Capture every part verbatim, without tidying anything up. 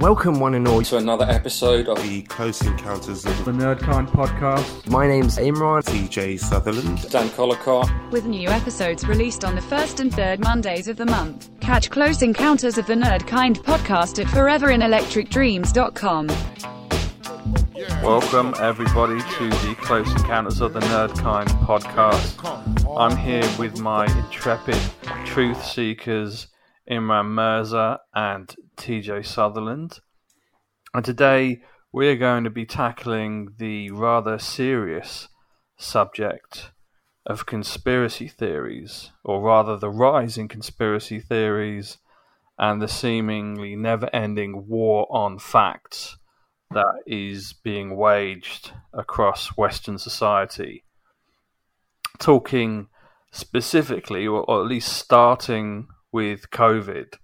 Welcome, one and all, to another episode of the Close Encounters of the Nerdkind podcast. My name's Imran, T J Sutherland, Dan Kolokar. With new episodes released on the first and third Mondays of the month. Catch Close Encounters of the Nerdkind podcast at forever in electric dreams dot com. Welcome everybody to the Close Encounters of the Nerdkind podcast. I'm here with my intrepid truth seekers Imran Mirza and T J Sutherland, and today we are going to be tackling the rather serious subject of conspiracy theories, or rather the rise in conspiracy theories and the seemingly never-ending war on facts that is being waged across Western society. Talking specifically, or at least starting with COVID,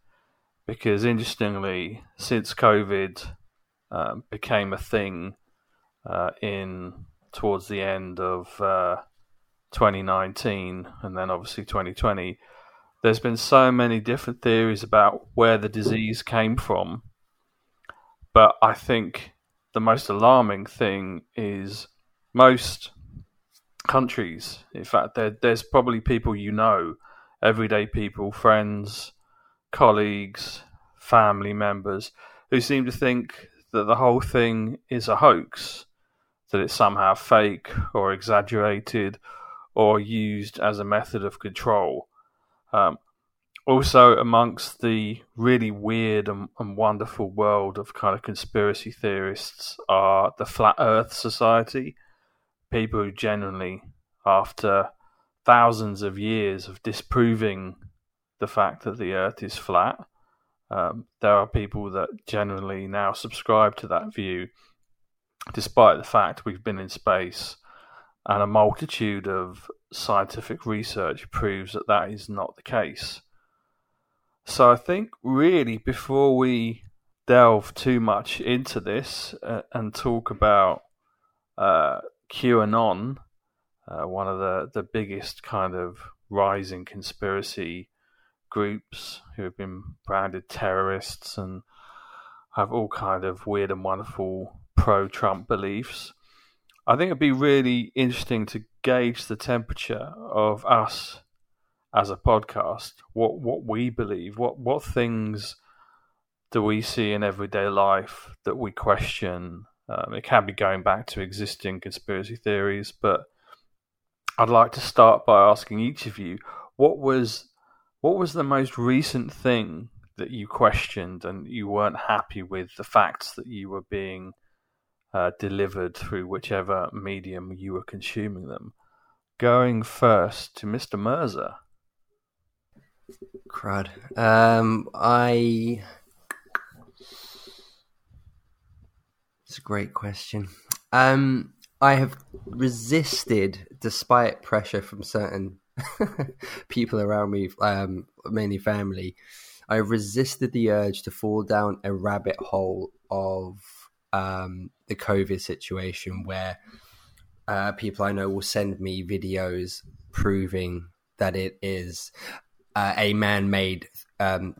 because interestingly, since COVID uh, became a thing uh, in towards the end of uh, twenty nineteen and then obviously twenty twenty, there's been so many different theories about where the disease came from. But I think the most alarming thing is most countries, in fact, there, there's probably people you know, everyday people, friends, colleagues, family members, who seem to think that the whole thing is a hoax, that it's somehow fake or exaggerated or used as a method of control. Um, also, amongst the really weird and, and wonderful world of kind of conspiracy theorists are the Flat Earth Society, people who generally, after thousands of years of disproving the fact that the Earth is flat, um, there are people that generally now subscribe to that view, despite the fact we've been in space and a multitude of scientific research proves that that is not the case. So I think really before we delve too much into this uh, and talk about uh, QAnon, uh, one of the, the biggest kind of rising conspiracy groups who have been branded terrorists and have all kind of weird and wonderful pro-Trump beliefs, I think it'd be really interesting to gauge the temperature of us as a podcast, what what we believe, what what things do we see in everyday life that we question. Um, it can be going back to existing conspiracy theories, but I'd like to start by asking each of you, what was what was the most recent thing that you questioned and you weren't happy with the facts that you were being uh, delivered through whichever medium you were consuming them? Going first to Mister Mirza. Crud. Um, I. It's a great question. Um, I have resisted, despite pressure from certain people around me, um, mainly family. I resisted the urge to fall down a rabbit hole of um, the COVID situation, where uh, people I know will send me videos proving that it is Uh, a man-made um,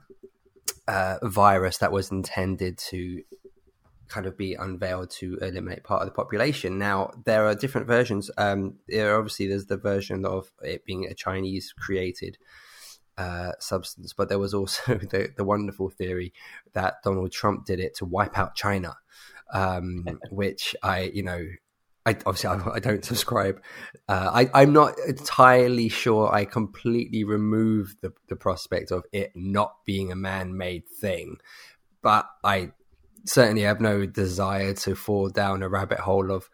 uh, virus that was intended to kind of be unveiled to eliminate part of the population. Now, there are different versions. Um, there are obviously, there's the version of it being a Chinese-created uh, substance, but there was also the, the wonderful theory that Donald Trump did it to wipe out China, um, which I, you know... I, obviously, I don't subscribe. Uh, I, I'm not entirely sure I completely remove the, the prospect of it not being a man-made thing, but I certainly have no desire to fall down a rabbit hole of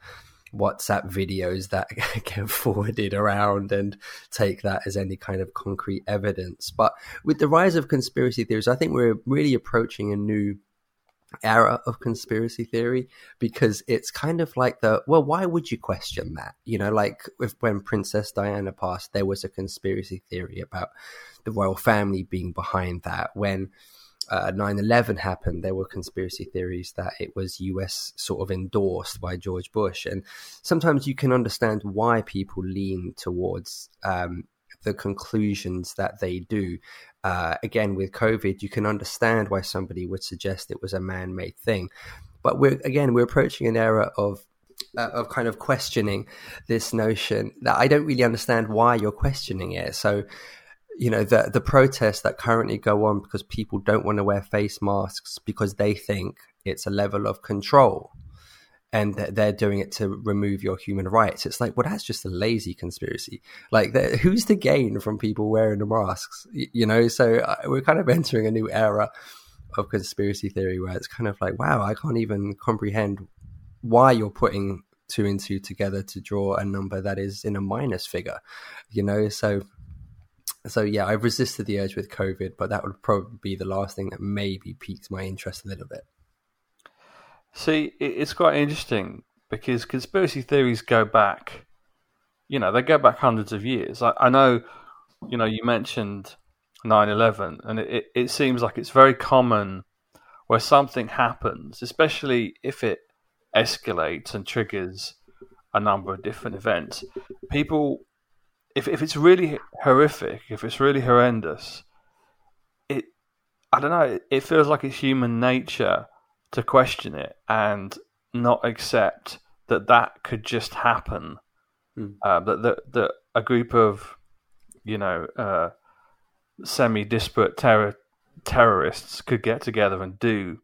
WhatsApp videos that get forwarded around and take that as any kind of concrete evidence. But with the rise of conspiracy theories, I think we're really approaching a new era of conspiracy theory, because it's kind of like the, well, why would you question that? You know, like if, when Princess Diana passed, there was a conspiracy theory about the royal family being behind that. When uh, nine eleven happened, there were conspiracy theories that it was U S sort of endorsed by George Bush. And sometimes you can understand why people lean towards um, the conclusions that they do. uh, again, with COVID, you can understand why somebody would suggest it was a man-made thing. But we're again, we're approaching an era of Uh, of kind of questioning this notion that I don't really understand why you're questioning it. So, you know, the the protests that currently go on because people don't want to wear face masks because they think it's a level of control and that they're doing it to remove your human rights. It's like, well, that's just a lazy conspiracy. Like, who's to gain from people wearing the masks? You know, so we're kind of entering a new era of conspiracy theory where it's kind of like, wow, I can't even comprehend why you're putting two and two together to draw a number that is in a minus figure, you know? So, so yeah, I've resisted the urge with COVID, but that would probably be the last thing that maybe piqued my interest a little bit. See, it's quite interesting because conspiracy theories go back, you know, they go back hundreds of years. I, I know, you know, you mentioned nine eleven and it, it seems like it's very common where something happens, especially if it escalates and triggers a number of different events. People, if if it's really horrific, if it's really horrendous, it, I don't know, it feels like it's human nature to question it and not accept that that could just happen. Mm. Uh, that, that that a group of, you know, uh, semi-disparate terror terrorists could get together and do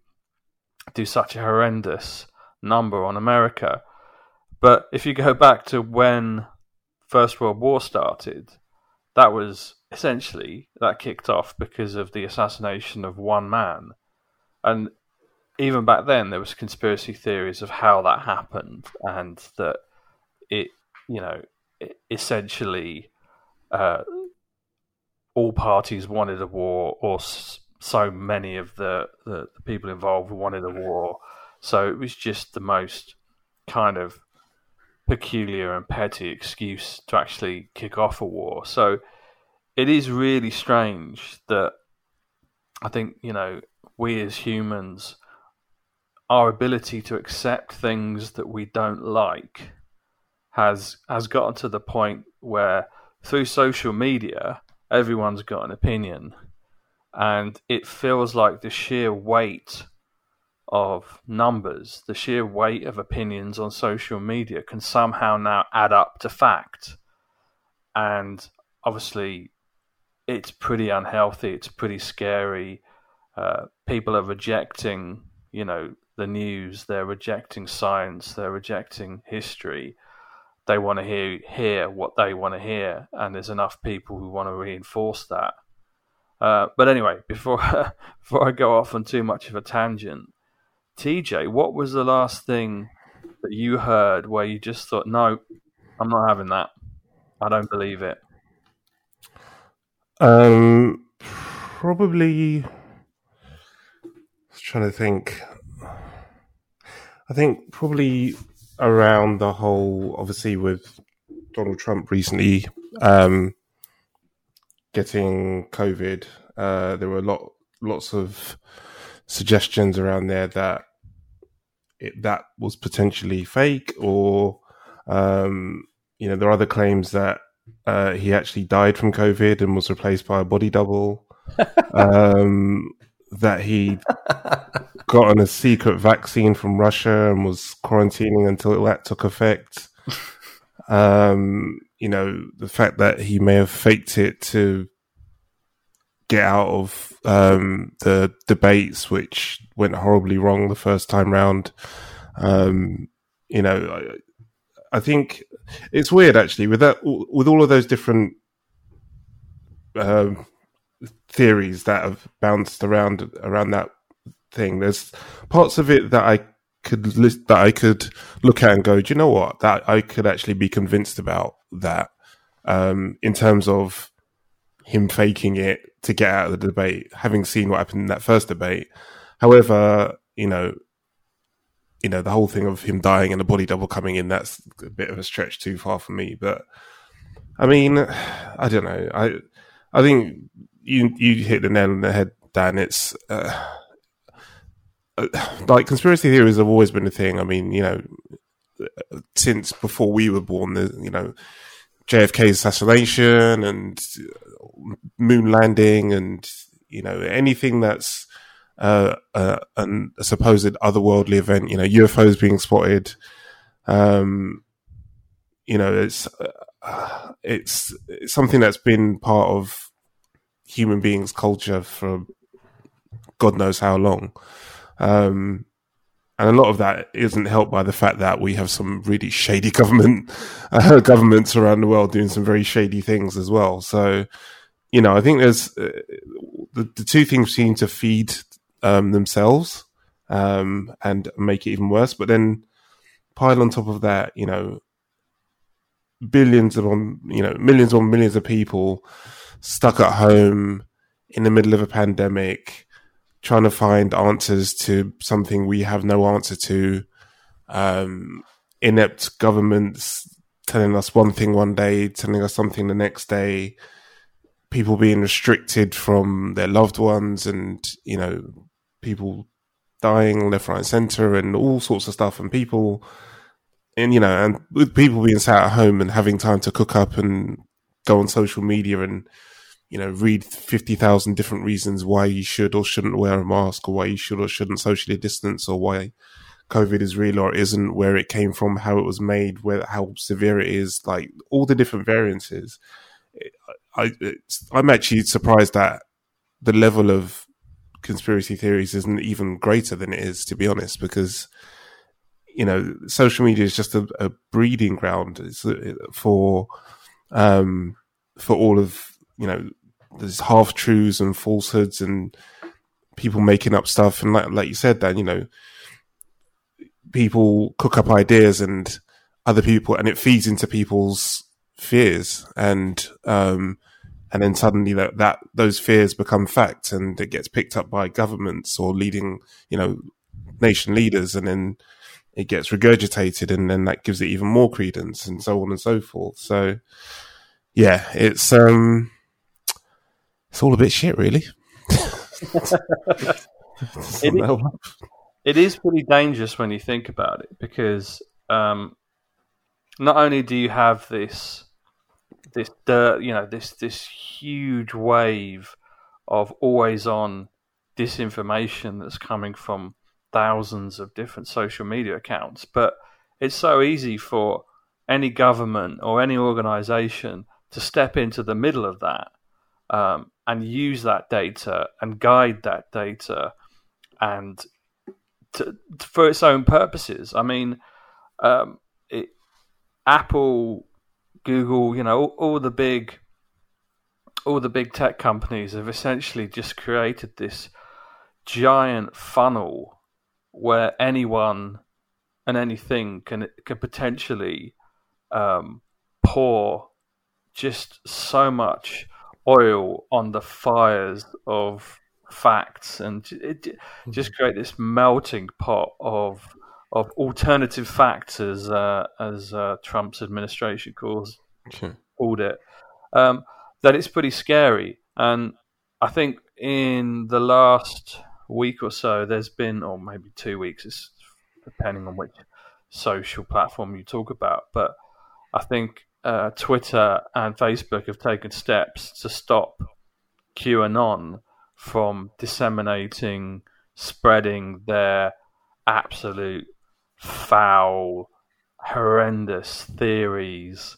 do such a horrendous number on America. But if you go back to when First World War started, that was essentially, that kicked off because of the assassination of one man. And even back then there was conspiracy theories of how that happened and that it, you know, it essentially uh, all parties wanted a war, or so many of the, the, the people involved wanted a war. So it was just the most kind of peculiar and petty excuse to actually kick off a war. So it is really strange that I think, you know, we as humans, our ability to accept things that we don't like has has gotten to the point where through social media, everyone's got an opinion. And it feels like the sheer weight of numbers, the sheer weight of opinions on social media can somehow now add up to fact. And obviously it's pretty unhealthy, it's pretty scary. Uh, people are rejecting, you know, the news, they're rejecting science, they're rejecting history. They want to hear hear what they want to hear, and there's enough people who want to reinforce that. Uh, but anyway, before before I go off on too much of a tangent, T J, what was the last thing that you heard where you just thought, no, I'm not having that. I don't believe it? Um, probably, I was trying to think. I think probably around the whole, obviously with Donald Trump recently um, getting COVID, uh, there were a lot, lots of suggestions around there that It, that was potentially fake, or um, you know, there are other claims that uh, he actually died from COVID and was replaced by a body double, um, that he got on a secret vaccine from Russia and was quarantining until that took effect. Um, you know, the fact that he may have faked it to get out of um, the debates, which went horribly wrong the first time round. Um, you know, I, I think it's weird, actually, with that, with all of those different uh, theories that have bounced around around that thing. There's parts of it that I could list, that I could look at and go, do you know what? That I could actually be convinced about that, um, in terms of him faking it to get out of the debate, having seen what happened in that first debate. However, you know, you know, the whole thing of him dying and the body double coming in, that's a bit of a stretch too far for me. But I mean, I don't know. I I think you you hit the nail on the head, Dan. It's uh, like conspiracy theories have always been a thing. I mean, you know, since before we were born, you know, J F K's assassination and moon landing and, you know, anything that's uh, uh, an, a supposed otherworldly event, you know, U F Os being spotted. Um, you know, it's, uh, it's it's something that's been part of human beings' culture for God knows how long. Um, and a lot of that isn't helped by the fact that we have some really shady government uh, governments around the world doing some very shady things as well. So, you know, I think there's uh, the, the two things seem to feed um, themselves um, and make it even worse. But then pile on top of that, you know, billions of, you know, millions or millions of people stuck at home in the middle of a pandemic, trying to find answers to something we have no answer to. Um, inept governments telling us one thing one day, telling us something the next day. People being restricted from their loved ones, and, you know, people dying left, right, and centre, and all sorts of stuff. And people, and you know, and with people being sat at home and having time to cook up and go on social media and, you know, read fifty thousand different reasons why you should or shouldn't wear a mask, or why you should or shouldn't socially distance, or why COVID is real or it isn't, where it came from, how it was made, where, how severe it is, like all the different variances. I, it's, I'm actually surprised that the level of conspiracy theories isn't even greater than it is, to be honest, because, you know, social media is just a, a breeding ground it's, for, um, for all of, you know, there's half truths and falsehoods and people making up stuff. And like, like you said, Dan, you know, people cook up ideas and other people, and it feeds into people's fears. And, um, and then suddenly that, that, those fears become facts, and it gets picked up by governments or leading, you know, nation leaders. And then it gets regurgitated, and then that gives it even more credence, and so on and so forth. So yeah, it's, um, it's all a bit shit, really. it, is, it is pretty dangerous when you think about it, because um, not only do you have this, this dirt, you know, this this huge wave of always-on disinformation that's coming from thousands of different social media accounts, but it's so easy for any government or any organisation to step into the middle of that. Um, and use that data and guide that data and to, to, for its own purposes. I mean, um, it, Apple, Google, you know, all, all the big, all the big tech companies have essentially just created this giant funnel where anyone and anything can, can potentially um, pour just so much oil on the fires of facts, and it just create this melting pot of of alternative facts, as uh, as uh, Trump's administration calls okay. called it. Um, that it's pretty scary, and I think in the last week or so, there's been, or maybe two weeks, it's depending on which social platform you talk about, but I think. Uh, Twitter and Facebook have taken steps to stop QAnon from disseminating, spreading their absolute foul, horrendous theories,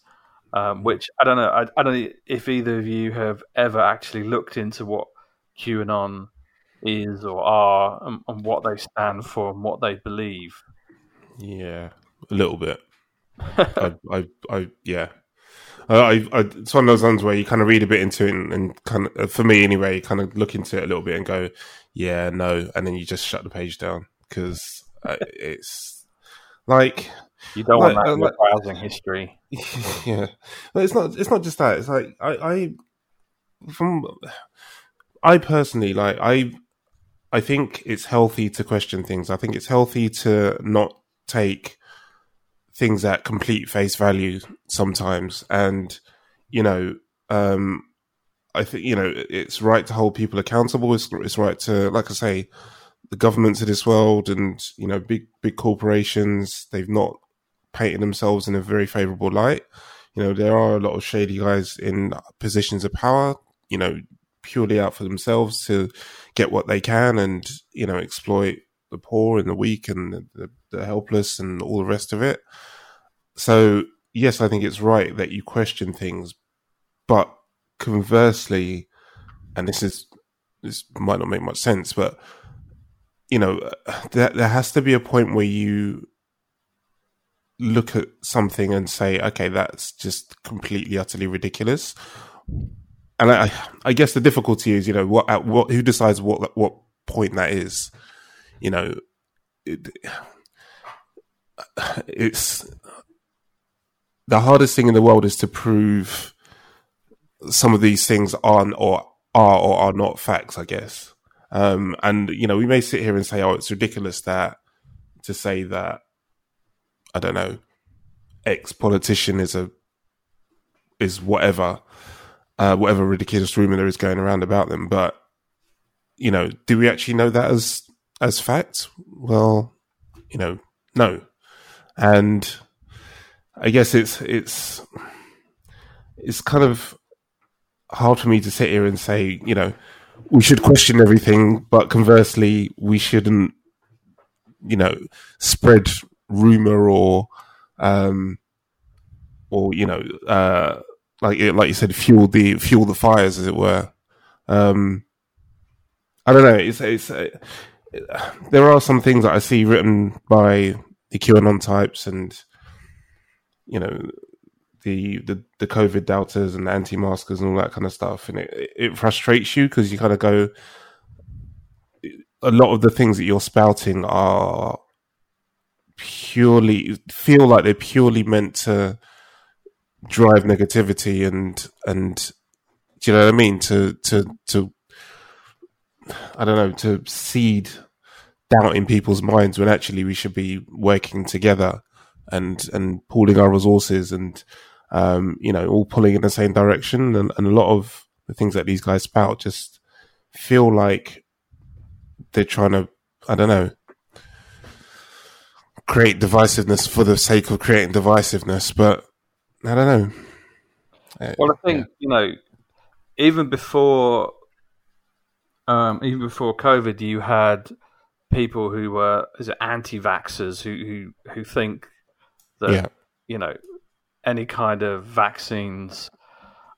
um, which I don't know, I, I don't know if either of you have ever actually looked into what QAnon is or are, and, and what they stand for and what they believe. Yeah, a little bit. I, I, I, yeah. I, I, it's one of those ones where you kind of read a bit into it and, and kind of, for me anyway, you kind of look into it a little bit and go, yeah, no. And then you just shut the page down, because uh, it's like... You don't like, want that in like, your browsing history. Yeah. But it's not, it's not just that. It's like, I, I, from, I personally, like, I, I think it's healthy to question things. I think it's healthy to not take things at complete face value sometimes, and you know, um, I think you know it's right to hold people accountable. It's, it's right to, like I say, the governments of this world, and you know, big big corporations, they've not painted themselves in a very favourable light. you know, there are a lot of shady guys in positions of power, you know, purely out for themselves to get what they can and, you know, exploit the poor and the weak and the, the, the helpless and all the rest of it. So, yes, I think it's right that you question things, but conversely, and this is, this might not make much sense, but, you know, there, there has to be a point where you look at something and say, okay, that's just completely, utterly ridiculous. And I, I guess the difficulty is, you know, what, at what, who decides what, what point that is? You know, it, it's the hardest thing in the world is to prove some of these things aren't or are or are not facts, I guess. Um, and, you know, we may sit here and say, oh, it's ridiculous that to say that, I don't know, ex-politician is a, is whatever, uh, whatever ridiculous rumor there is going around about them. But, you know, do we actually know that as, as facts? Well, you know, no. And I guess it's, it's, it's kind of hard for me to sit here and say, you know, we should question everything, but conversely, we shouldn't, you know, spread rumor or, um, or you know, uh, like like you said, fuel the fuel the fires, as it were. Um, I don't know. It's it's uh, there are some things that I see written by the QAnon types, and you know, the the the COVID doubters and anti-maskers and all that kind of stuff, and it it frustrates you because you kind of go, a lot of the things that you're spouting are purely, feel like they're purely meant to drive negativity and and do you know what I mean, to to to I don't know, to seed doubt in people's minds when actually we should be working together and and pooling our resources and Um, you know, all pulling in the same direction, and, and a lot of the things that these guys spout just feel like they're trying to, I don't know, create divisiveness for the sake of creating divisiveness. But I don't know. Well, I think, yeah. you know, even before, um, even before COVID, you had people who were is it anti-vaxxers who, who who think that yeah. you know. any kind of vaccines.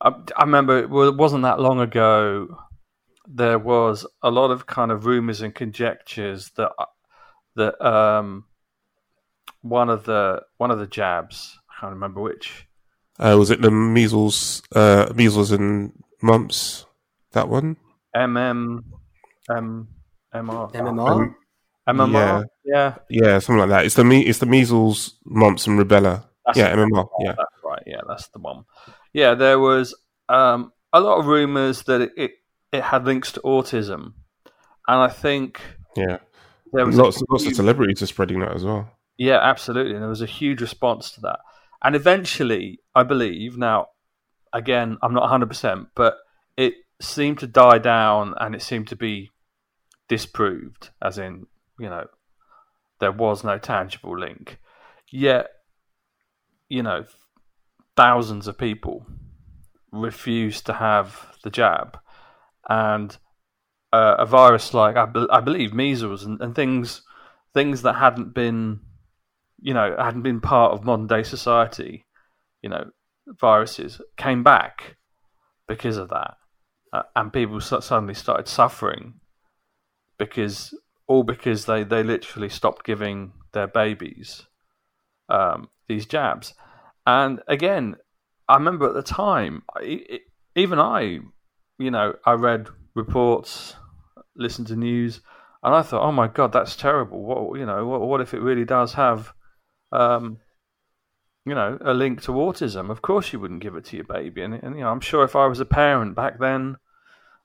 I, I remember it wasn't that long ago, there was a lot of kind of rumors and conjectures that that um, one of the one of the jabs, I can't remember which. Uh, was it the measles, uh, measles and mumps? That one. M M M R M M R. Yeah. Yeah, something like that. It's the me. It's the measles, mumps, and rubella. That's yeah, M M R. Yeah, that's right. Yeah, that's the one. Yeah, there was um, a lot of rumours that it, it, it had links to autism, and I think yeah, there was lots, huge, lots of celebrities are spreading that as well. Yeah, absolutely. And there was a huge response to that, and eventually, I believe now, again, I'm not one hundred percent, but it seemed to die down, and it seemed to be disproved, as in, you know, there was no tangible link. Yet, you know, thousands of people refuse to have the jab, and uh, a virus like I, be- I believe measles and, and things things that hadn't been, you know, hadn't been part of modern day society, you know, viruses came back because of that, uh, and people suddenly started suffering because all because they, they literally stopped giving their babies um, these jabs. And again, I remember at the time, it, it, even I, you know, I read reports, listened to news, and I thought, oh my God, that's terrible. What, you know, what, what if it really does have, um, you know, a link to autism? Of course you wouldn't give it to your baby. And, and, you know, I'm sure if I was a parent back then,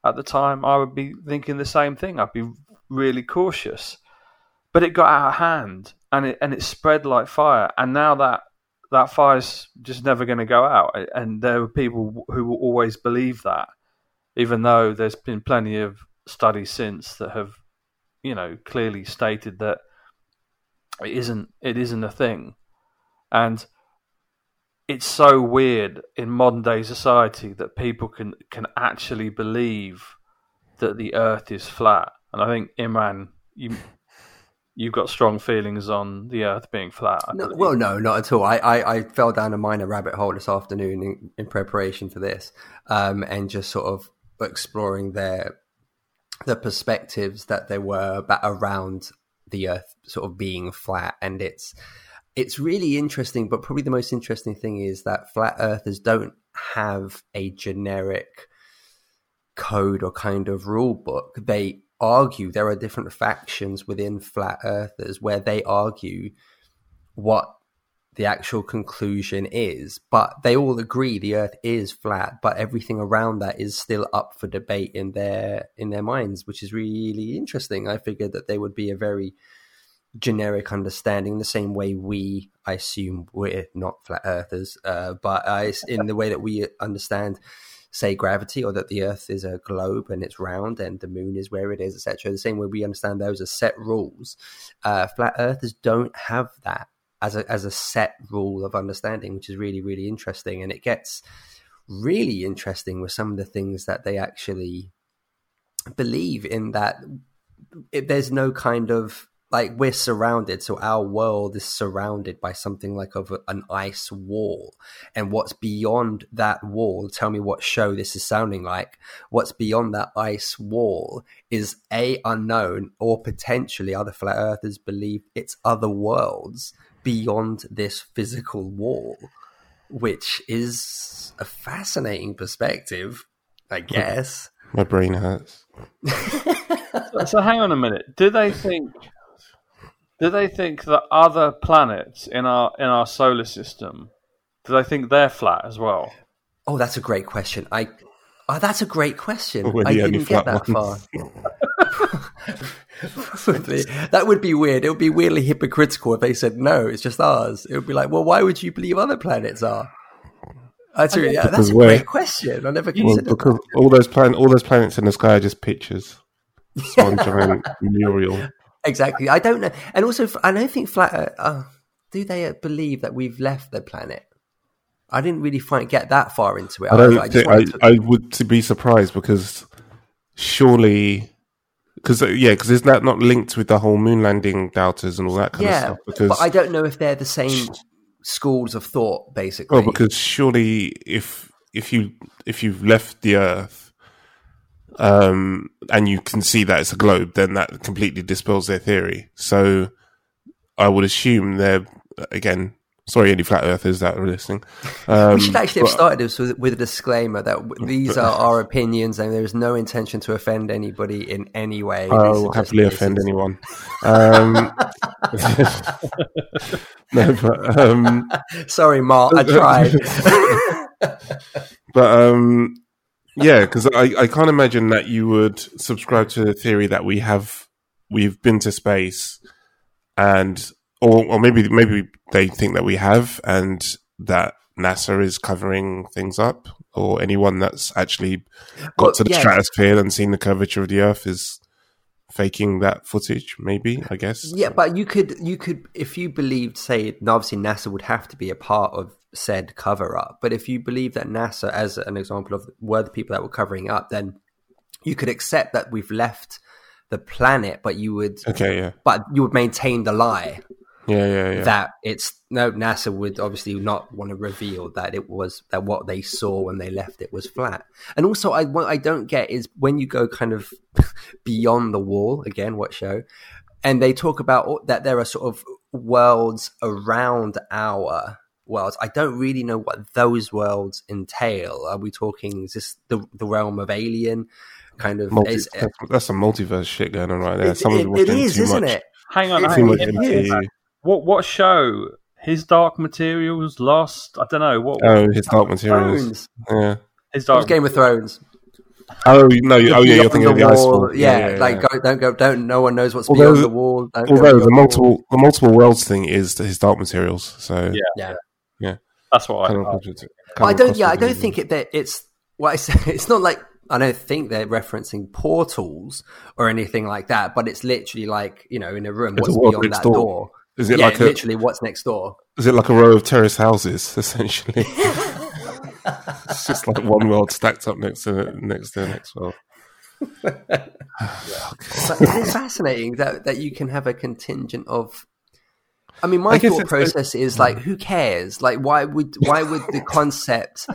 at the time, I would be thinking the same thing. I'd be really cautious. But it got out of hand, and it and it spread like fire. And now that that fire's just never going to go out. And there are people who will always believe that, even though there's been plenty of studies since that have, you know, clearly stated that it isn't it isn't a thing. And it's so weird in modern day society that people can, can actually believe that the earth is flat. And I think, Imran, you, you've got strong feelings on the earth being flat. No, well, no, not at all. I, I, I fell down a minor rabbit hole this afternoon in, in preparation for this, um, and just sort of exploring their the perspectives that there were about, around the earth sort of being flat. And it's it's really interesting, but probably the most interesting thing is that flat earthers don't have a generic code or kind of rule book. They argue, there are different factions within flat earthers where they argue what the actual conclusion is, but they all agree the earth is flat, but everything around that is still up for debate in their in their minds, which is really interesting. I figured that they would be a very generic understanding, the same way we, I assume, we're not flat earthers, uh, but I, in the way that we understand, say, gravity, or that the earth is a globe and it's round and the moon is where it is, et cetera. The same way we understand those as set rules, uh, flat earthers don't have that as a as a set rule of understanding, which is really, really interesting. And it gets really interesting with some of the things that they actually believe in, that it, there's no kind of, like, we're surrounded, so our world is surrounded by something like of a, an ice wall, and what's beyond that wall, tell me what show this is sounding like, what's beyond that ice wall is A, unknown, or potentially other flat earthers believe it's other worlds beyond this physical wall, which is a fascinating perspective, I guess. My brain hurts. so, so hang on a minute. Do they think... Do they think that other planets in our in our solar system, do they think they're flat as well? Oh, that's a great question. I, oh, that's a great question. I didn't get that ones. far. Probably. That would be weird. It would be weirdly hypocritical if they said, no, it's just ours. It would be like, well, why would you believe other planets are? That's, okay. yeah, that's a great question. I never considered well, that. All those, plan- all those planets in the sky are just pictures. It's one giant mural. Exactly. I don't know. And also, I don't think flat Earth, uh, do they believe that we've left the planet? I didn't really find get that far into it. I, don't I, I, think, I, to... I would be surprised because surely, because, yeah, because is that not linked with the whole moon landing doubters and all that kind yeah, of stuff? Because... But I don't know if they're the same schools of thought, basically. Well, because surely if if you if you've left the Earth, Um, and you can see that it's a globe, then that completely dispels their theory. So I would assume they're, again, sorry, any flat earthers that are listening. Um, we should actually but, have started this with, with a disclaimer that these but, are our opinions and there is no intention to offend anybody in any way. I'll happily offend anyone. Um, no, but, um, sorry, Mark, I tried. but, um, yeah, because I, I can't imagine that you would subscribe to the theory that we have we've been to space, and or, or maybe maybe they think that we have, and that NASA is covering things up, or anyone that's actually got well, to the yeah. stratosphere and seen the curvature of the Earth is faking that footage. Maybe, I guess. Yeah, but you could you could if you believed, say, obviously NASA would have to be a part of said cover up, but if you believe that NASA, as an example of were the people that were covering up, then you could accept that we've left the planet, but you would okay yeah but you would maintain the lie yeah yeah, yeah. that it's no NASA would obviously not want to reveal that it was that what they saw when they left it was flat. And also I what I don't get is when you go kind of beyond the wall again, what show, and they talk about that there are sort of worlds around our worlds. I don't really know what those worlds entail. Are we talking, is this the, the realm of alien kind of Multi- is, that's, that's some multiverse shit going on right there. It, it, it is, isn't much, it? Hang on, hang on. What what show? His Dark Materials, Lost? I don't know. What? Oh, His Dark Materials. Yeah. His Dark Game of Thrones. Oh no! The oh yeah, you're thinking of the ice wall. Yeah, yeah, yeah, like yeah. Go, don't go. Don't. No one knows what's although, beyond the wall. Don't although the multiple wall. the multiple worlds thing is His Dark Materials. So yeah. yeah. Yeah, that's what I. Kind of it, I don't. Yeah, I don't reason. think it, that it's. What I said, it's not like I don't think they're referencing portals or anything like that. But it's literally like, you know, in a room, it's what's a beyond that door. door. Is it yeah, like literally a, what's next door? Is it like a row of terrace houses, essentially? It's just like one world stacked up next to next to the next world. But it's fascinating that, that you can have a contingent of. I mean, my I thought process a, is like, who cares? Like, why would why would the concept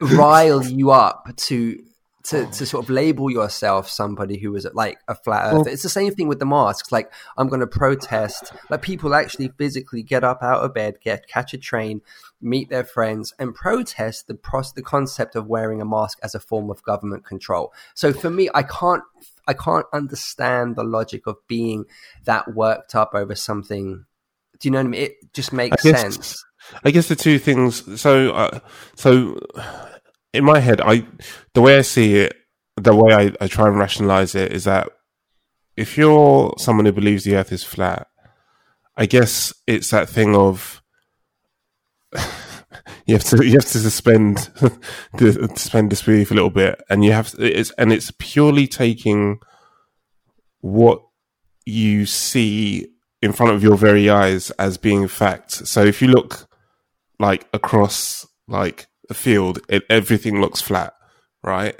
rile you up to to to sort of label yourself somebody who is like a flat earther? It's the same thing with the masks. Like, I'm going to protest. Like, people actually physically get up out of bed, get catch a train, meet their friends, and protest the pros- the concept of wearing a mask as a form of government control. So for me, I can't I can't understand the logic of being that worked up over something. Do you know what I mean? It just makes I guess, sense. I guess the two things. So, uh, so in my head, I the way I see it, the way I, I try and rationalize it is that if you're someone who believes the Earth is flat, I guess it's that thing of you have to you have to suspend to suspend disbelief a little bit, and you have to, it's and it's purely taking what you see in front of your very eyes as being fact. So if you look like across like a field, it, everything looks flat, right?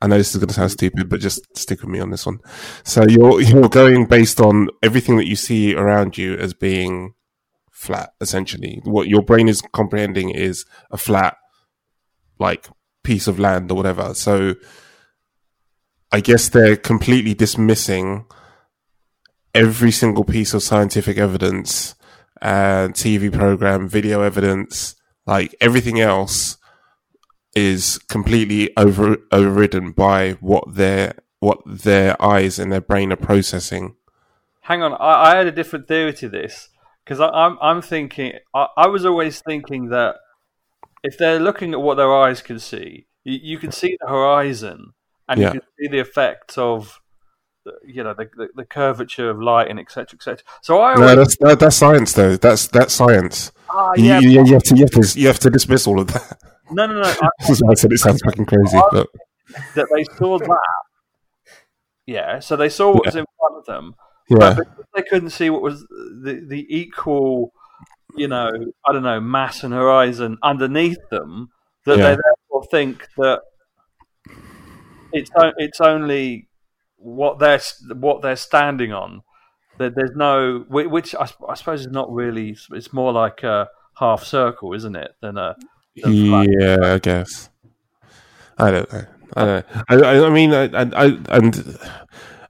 I know this is going to sound stupid, but just stick with me on this one. So you're you're going based on everything that you see around you as being flat, essentially. What your brain is comprehending is a flat, like, piece of land or whatever. So I guess they're completely dismissing every single piece of scientific evidence, uh, T V program, video evidence, like everything else is completely over, overridden by what their what their eyes and their brain are processing. Hang on, I, I had a different theory to this, because I'm I'm thinking I, I was always thinking that if they're looking at what their eyes can see, you, you can see the horizon and yeah. you can see the effect of, you know, the, the the curvature of light and etc etc. So I always... no, that's no, that's science though. That's that's science. Ah, yeah, you, you, you have to you have to you have to dismiss all of that. No, no, no. I, I said it sounds fucking crazy, but that they saw that. Yeah, so they saw what was yeah. in front of them. Yeah, but they couldn't see what was the the equal, you know, I don't know, mass and horizon underneath them. That yeah. they therefore think that it's it's only. What they're what they're standing on, that there's no which I, I suppose is not really. It's more like a half circle, isn't it? Than a than yeah, flat. I guess. I don't know. I don't know. I, I mean, I, I, and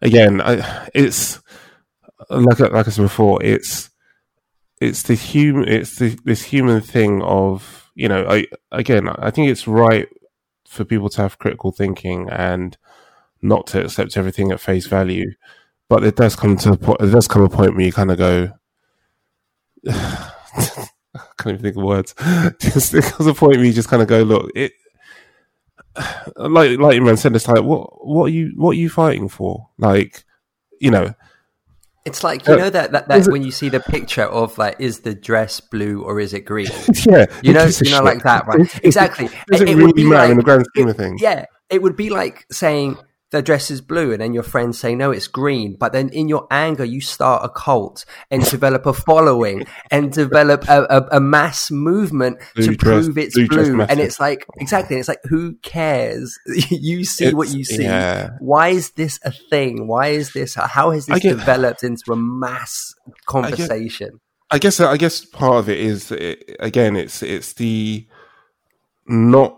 again, I, it's like like I said before. It's it's the human. It's the, this human thing of, you know. I again, I think it's right for people to have critical thinking and not to accept everything at face value, but it does come to a point, it does come a point where you kind of go, I can't even think of words. Just, it comes a point where you just kind of go, look, it, like, like Imran said, it's like, what, what are you, what are you fighting for? Like, you know, it's like, you uh, know, that, that, that when it, you see the picture of like, is the dress blue or is it green? Yeah. You know, you know, like that, right? Exactly. Does it, it, it really matter like, in the grand scheme of things? Yeah. It would be like saying, the dress is blue, and then your friends say, no, it's green. But then in your anger, you start a cult and develop a following and develop a, a, a mass movement blue to dress, prove it's blue. blue. And it's like, exactly. It's like, who cares? You see it's, what you see. Yeah. Why is this a thing? Why is this? How has this get, developed into a mass conversation? I guess, I guess, I guess part of it is, it, again, it's, it's the not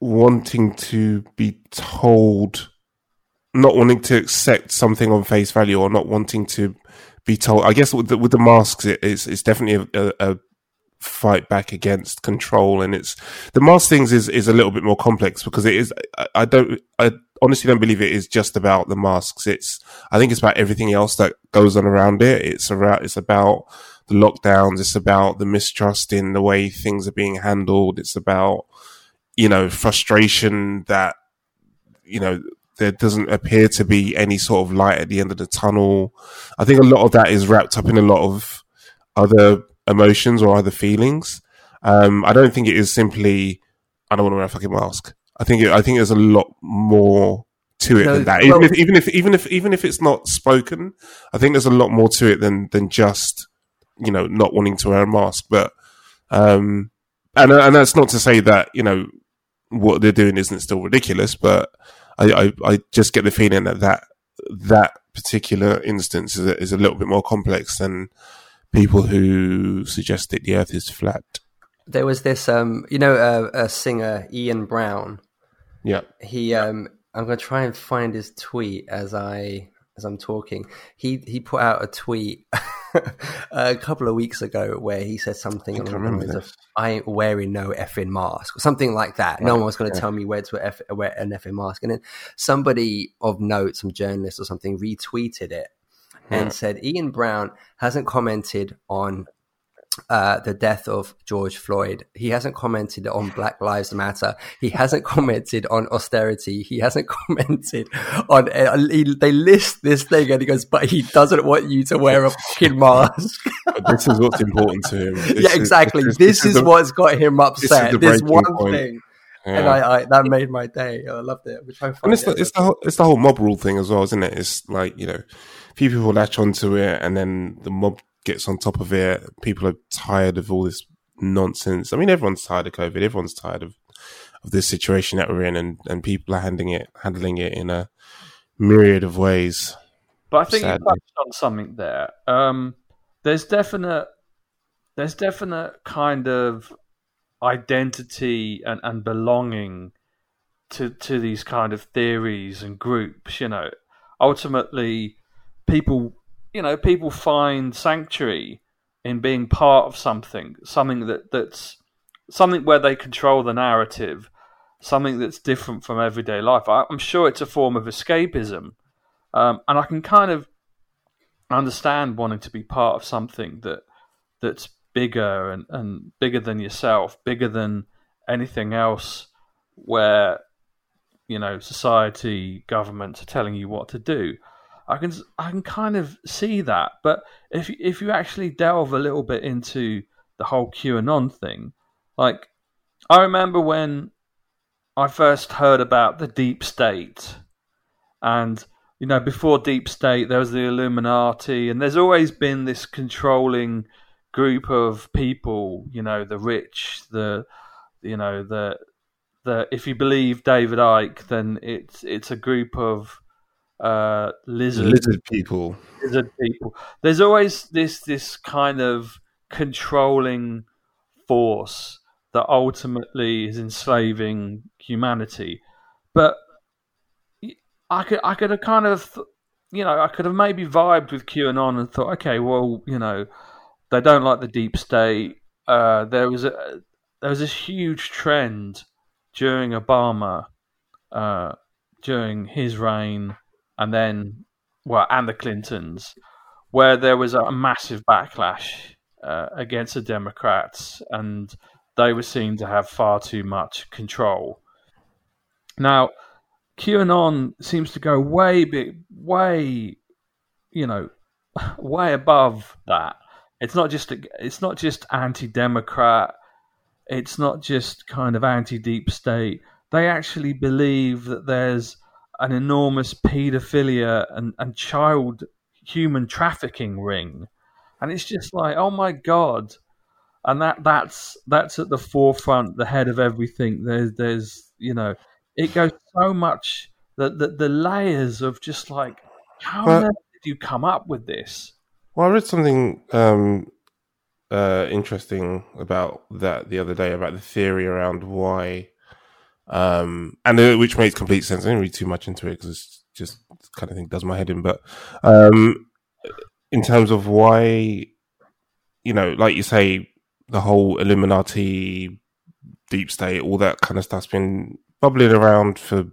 wanting to be told, not wanting to accept something on face value, or not wanting to be told. I guess with the, with the masks, it, it's it's definitely a, a fight back against control, and it's the mask things is, is a little bit more complex because it is. I, I don't. I honestly don't believe it is just about the masks. It's. I think it's about everything else that goes on around it. It's around. It's about the lockdowns. It's about the mistrust in the way things are being handled. It's about, you know, frustration that, you know, there doesn't appear to be any sort of light at the end of the tunnel. I think a lot of that is wrapped up in a lot of other emotions or other feelings. Um, I don't think it is simply, I don't want to wear a fucking mask. I think it, I think there's a lot more to it no, than that. Even, well, if, even if even if even if it's not spoken, I think there's a lot more to it than than just you know, not wanting to wear a mask. But um, and and that's not to say that, you know, what they're doing isn't still ridiculous, but I, I, I just get the feeling that that, that particular instance is a, is a little bit more complex than people who suggest that the earth is flat. There was this, um, you know, uh, a singer, Ian Brown. Yeah. He, um, I'm going to try and find his tweet as I, as I'm talking. He, he put out a tweet a couple of weeks ago where he said something along the lines of, I ain't wearing no effing mask, or something like that. Right. No one was going to yeah. tell me where to F- wear an effing mask. And then somebody of note, some journalist or something, retweeted it yeah. and said, Ian Brown hasn't commented on Uh, the death of George Floyd. He hasn't commented on Black Lives Matter. He hasn't commented on austerity. He hasn't commented on. Uh, he, they list this thing, and he goes, "But he doesn't want you to wear a fucking mask." This is what's important to him. This yeah, exactly. Is, this, this, this is, is the, what's got him upset. This, this one point. thing, yeah. and I, I that made my day. I loved it. Which I find it's, it. the, it's the whole, it's the whole mob rule thing as well, isn't it? It's like, you know, a few people latch onto it, and then the mob gets on top of it. People are tired of all this nonsense. I mean, everyone's tired of COVID. Everyone's tired of, of this situation that we're in, and, and people are handling it, handling it in a myriad of ways. But I think sadly. You touched on something there. Um, there's definite, there's definite kind of identity and, and belonging to to these kind of theories and groups. You know, ultimately, people. You know, people find sanctuary in being part of something, something that, that's something where they control the narrative, something that's different from everyday life. I, I'm sure it's a form of escapism. Um, and I can kind of understand wanting to be part of something that that's bigger and, and bigger than yourself, bigger than anything else where, you know, society, governments are telling you what to do. I can I can kind of see that, but if if you actually delve a little bit into the whole QAnon thing, like I remember when I first heard about the deep state, and you know before deep state there was the Illuminati, and there's always been this controlling group of people, you know, the rich, the you know the the if you believe David Icke, then it's it's a group of Uh, lizard, lizard people. Lizard people. There's always this this kind of controlling force that ultimately is enslaving humanity. But I could I could have kind of you know I could have maybe vibed with QAnon and thought, okay, well, you know, they don't like the deep state. Uh, there was a there was this huge trend during Obama, uh, during his reign. And then, well, and the Clintons, where there was a massive backlash uh, against the Democrats, and they were seen to have far too much control. Now, QAnon seems to go way big, way, you know, way above that. It's not just it's not just anti-Democrat. It's not just kind of anti-deep state. They actually believe that there's an enormous paedophilia and, and child human trafficking ring. And it's just like, oh my God. And that, that's, that's at the forefront, the head of everything. There's, there's, you know, it goes so much that the, the layers of just like, how well, did you come up with this? Well, I read something um, uh, interesting about that the other day, about the theory around why, Um, and uh, which makes complete sense. I didn't read too much into it because it's just kind of thing does my head in. But um, in terms of why, you know, like you say, the whole Illuminati, deep state, all that kind of stuff's been bubbling around for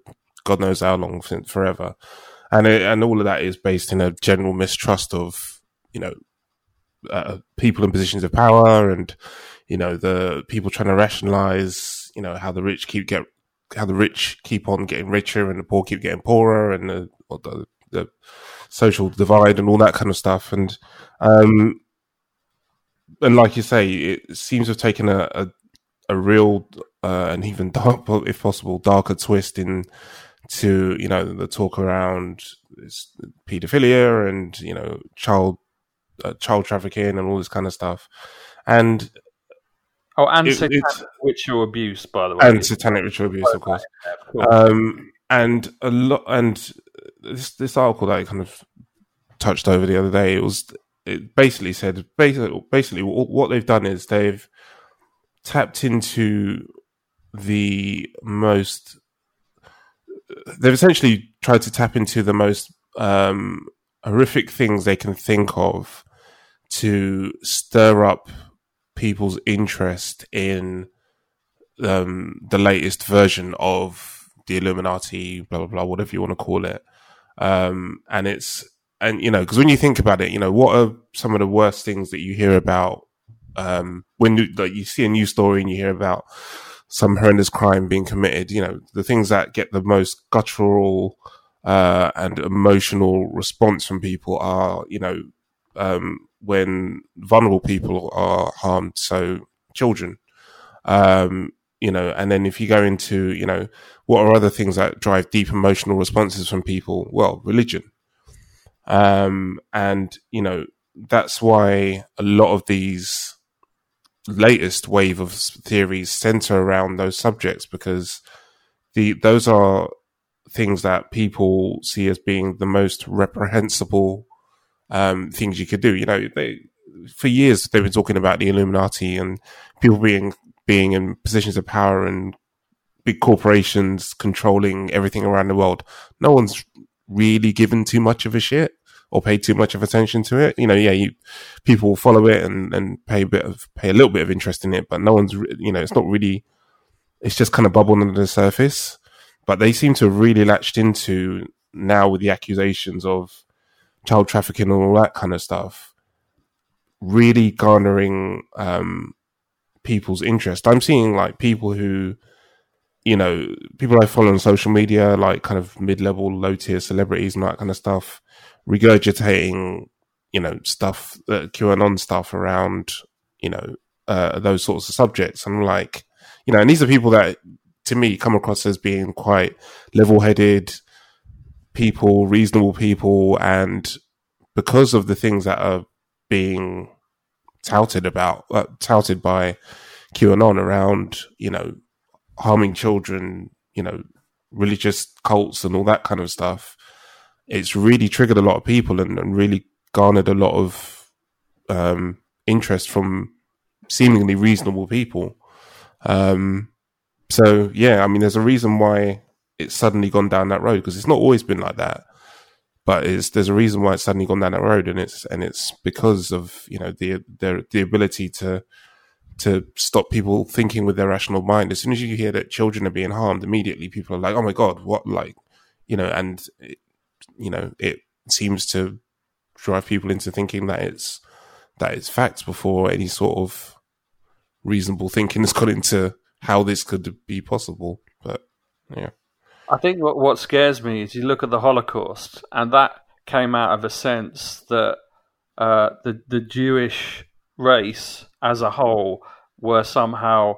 God knows how long, since forever, and it, and all of that is based in a general mistrust of, you know, uh, people in positions of power, and you know the people trying to rationalize, you know, how the rich keep get. how the rich keep on getting richer and the poor keep getting poorer, and the, the, the social divide and all that kind of stuff. And, um, and like you say, it seems to have taken a, a, a real, uh, and even dark, if possible, darker twist in to, you know, the talk around pedophilia and, you know, child uh, child trafficking and all this kind of stuff. And oh, and it, satanic ritual abuse, by the way, and satanic ritual abuse, of course. Of course. Um, and a lot, and this this article that I kind of touched over the other day, it was it basically said basically basically what they've done is they've tapped into the most. They've essentially tried to tap into the most um, horrific things they can think of to stir up people's interest in um, the latest version of the Illuminati, blah, blah, blah, whatever you want to call it. Um, and it's, and you know, because when you think about it, you know, what are some of the worst things that you hear about um, when you, like, you see a news story and you hear about some horrendous crime being committed, you know, the things that get the most guttural uh, and emotional response from people are, you know, um, when vulnerable people are harmed, so children, um, you know, and then if you go into, you know, what are other things that drive deep emotional responses from people? Well, religion. Um, and, you know, that's why a lot of these latest wave of theories center around those subjects, because the those are things that people see as being the most reprehensible um things you could do. You know, they for years they've been talking about the Illuminati and people being being in positions of power and big corporations controlling everything around the world. No one's really given too much of a shit or pay too much of attention to it. You know, yeah, you, people follow it and, and pay a bit of, pay a little bit of interest in it, but no one's, re- you know, it's not really, it's just kind of bubbling under the surface. But they seem to have really latched into now with the accusations of child trafficking and all that kind of stuff, really garnering um, people's interest. I'm seeing like people who, you know, people I follow on social media, like kind of mid-level, low-tier celebrities and that kind of stuff, regurgitating, you know, stuff, uh, QAnon stuff around, you know, uh, those sorts of subjects. And like, you know, and these are people that, to me, come across as being quite level-headed people, reasonable people, and because of the things that are being touted about, uh, touted by QAnon around, you know, harming children, you know, religious cults and all that kind of stuff, it's really triggered a lot of people and, and really garnered a lot of um, interest from seemingly reasonable people. Um, so, yeah, I mean, there's a reason why it's suddenly gone down that road, because it's not always been like that, but it's, there's a reason why it's suddenly gone down that road. And it's, and it's because of, you know, the, the, the ability to, to stop people thinking with their rational mind. As soon as you hear that children are being harmed, immediately people are like, oh my God, what? Like, you know, and it, you know, it seems to drive people into thinking that it's that it's facts before any sort of reasonable thinking has gone into how this could be possible. But yeah, I think what what scares me is you look at the Holocaust, and that came out of a sense that uh, the the Jewish race as a whole were somehow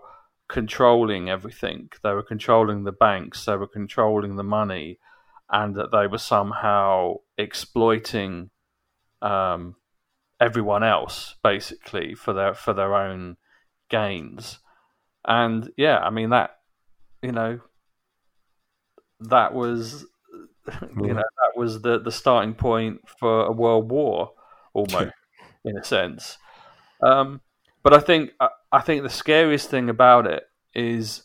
controlling everything. They were controlling the banks. They were controlling the money. And that they were somehow exploiting um, everyone else, basically, for their for their own gains. And yeah, I mean that, you know, that was, you know, that was the the starting point for a world war, almost in a sense. Um, but I think I, I think the scariest thing about it is,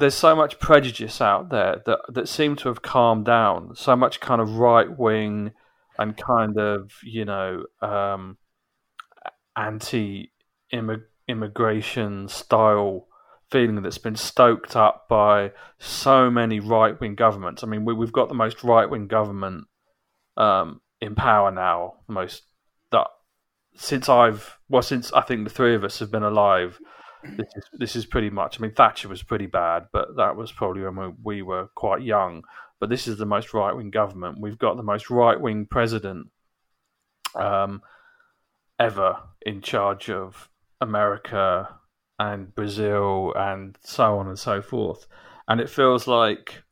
there's so much prejudice out there that, that seemed to have calmed down, so much kind of right-wing and kind of, you know, um, anti-immigration style feeling that's been stoked up by so many right-wing governments. I mean, we, we've got the most right-wing government um, in power now, most that since I've, well, since I think the three of us have been alive. This is, this is pretty much, I mean, Thatcher was pretty bad, but that was probably when we, we were quite young. But this is the most right-wing government. We've got the most right-wing president um, ever in charge of America and Brazil and so on and so forth. And it feels like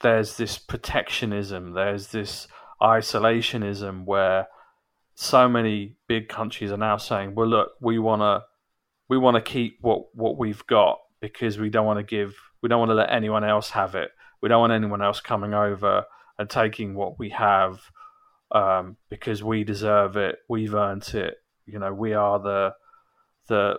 there's this protectionism, there's this isolationism where so many big countries are now saying, well, look, we want to we want to keep what, what we've got because we don't want to give, we don't want to let anyone else have it. We don't want anyone else coming over and taking what we have um, because we deserve it. We've earned it. You know, we are the, the,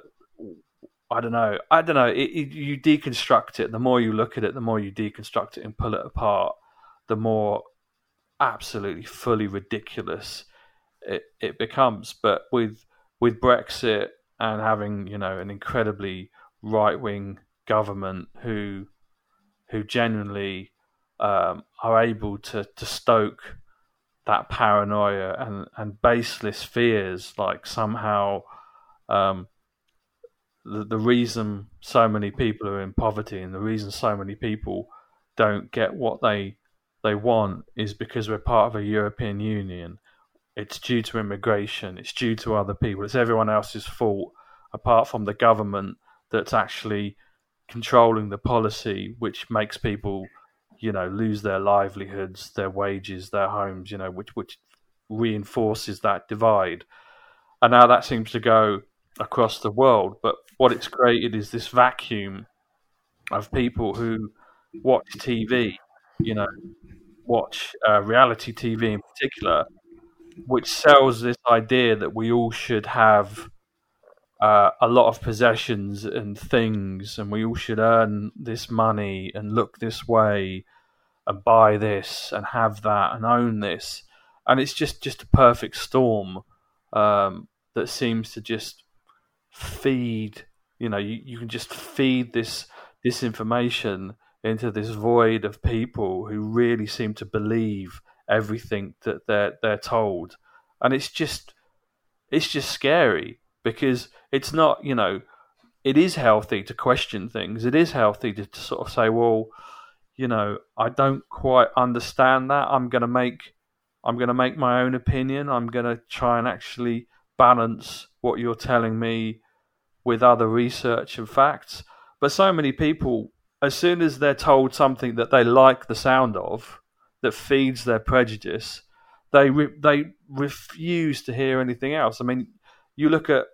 I don't know. I don't know. It, it, you deconstruct it. The more you look at it, the more you deconstruct it and pull it apart, the more absolutely fully ridiculous it, it becomes. But with, with Brexit and having, you know, an incredibly right-wing government who, who genuinely um, are able to, to stoke that paranoia and, and baseless fears, like somehow um, the, the reason so many people are in poverty and the reason so many people don't get what they they want is because we're part of a European Union. It's due to immigration. It's due to other people. It's everyone else's fault apart from the government that's actually controlling the policy, which makes people, you know, lose their livelihoods, their wages, their homes, you know, which which reinforces that divide. And now that seems to go across the world. But what it's created is this vacuum of people who watch T V, you know, watch uh, reality T V in particular, which sells this idea that we all should have Uh, a lot of possessions and things, and we all should earn this money and look this way and buy this and have that and own this. And it's just, just a perfect storm um, that seems to just feed, you know, you, you can just feed this this information into this void of people who really seem to believe everything that they're they're told. And it's just it's just scary. Because it's not, you know, it is healthy to question things. It is healthy to, to sort of say, well, you know, I don't quite understand that. I'm gonna make, I'm gonna make my own opinion. I'm gonna try and actually balance what you're telling me with other research and facts. But so many people, as soon as they're told something that they like the sound of, that feeds their prejudice, they re- they refuse to hear anything else. I mean, you look at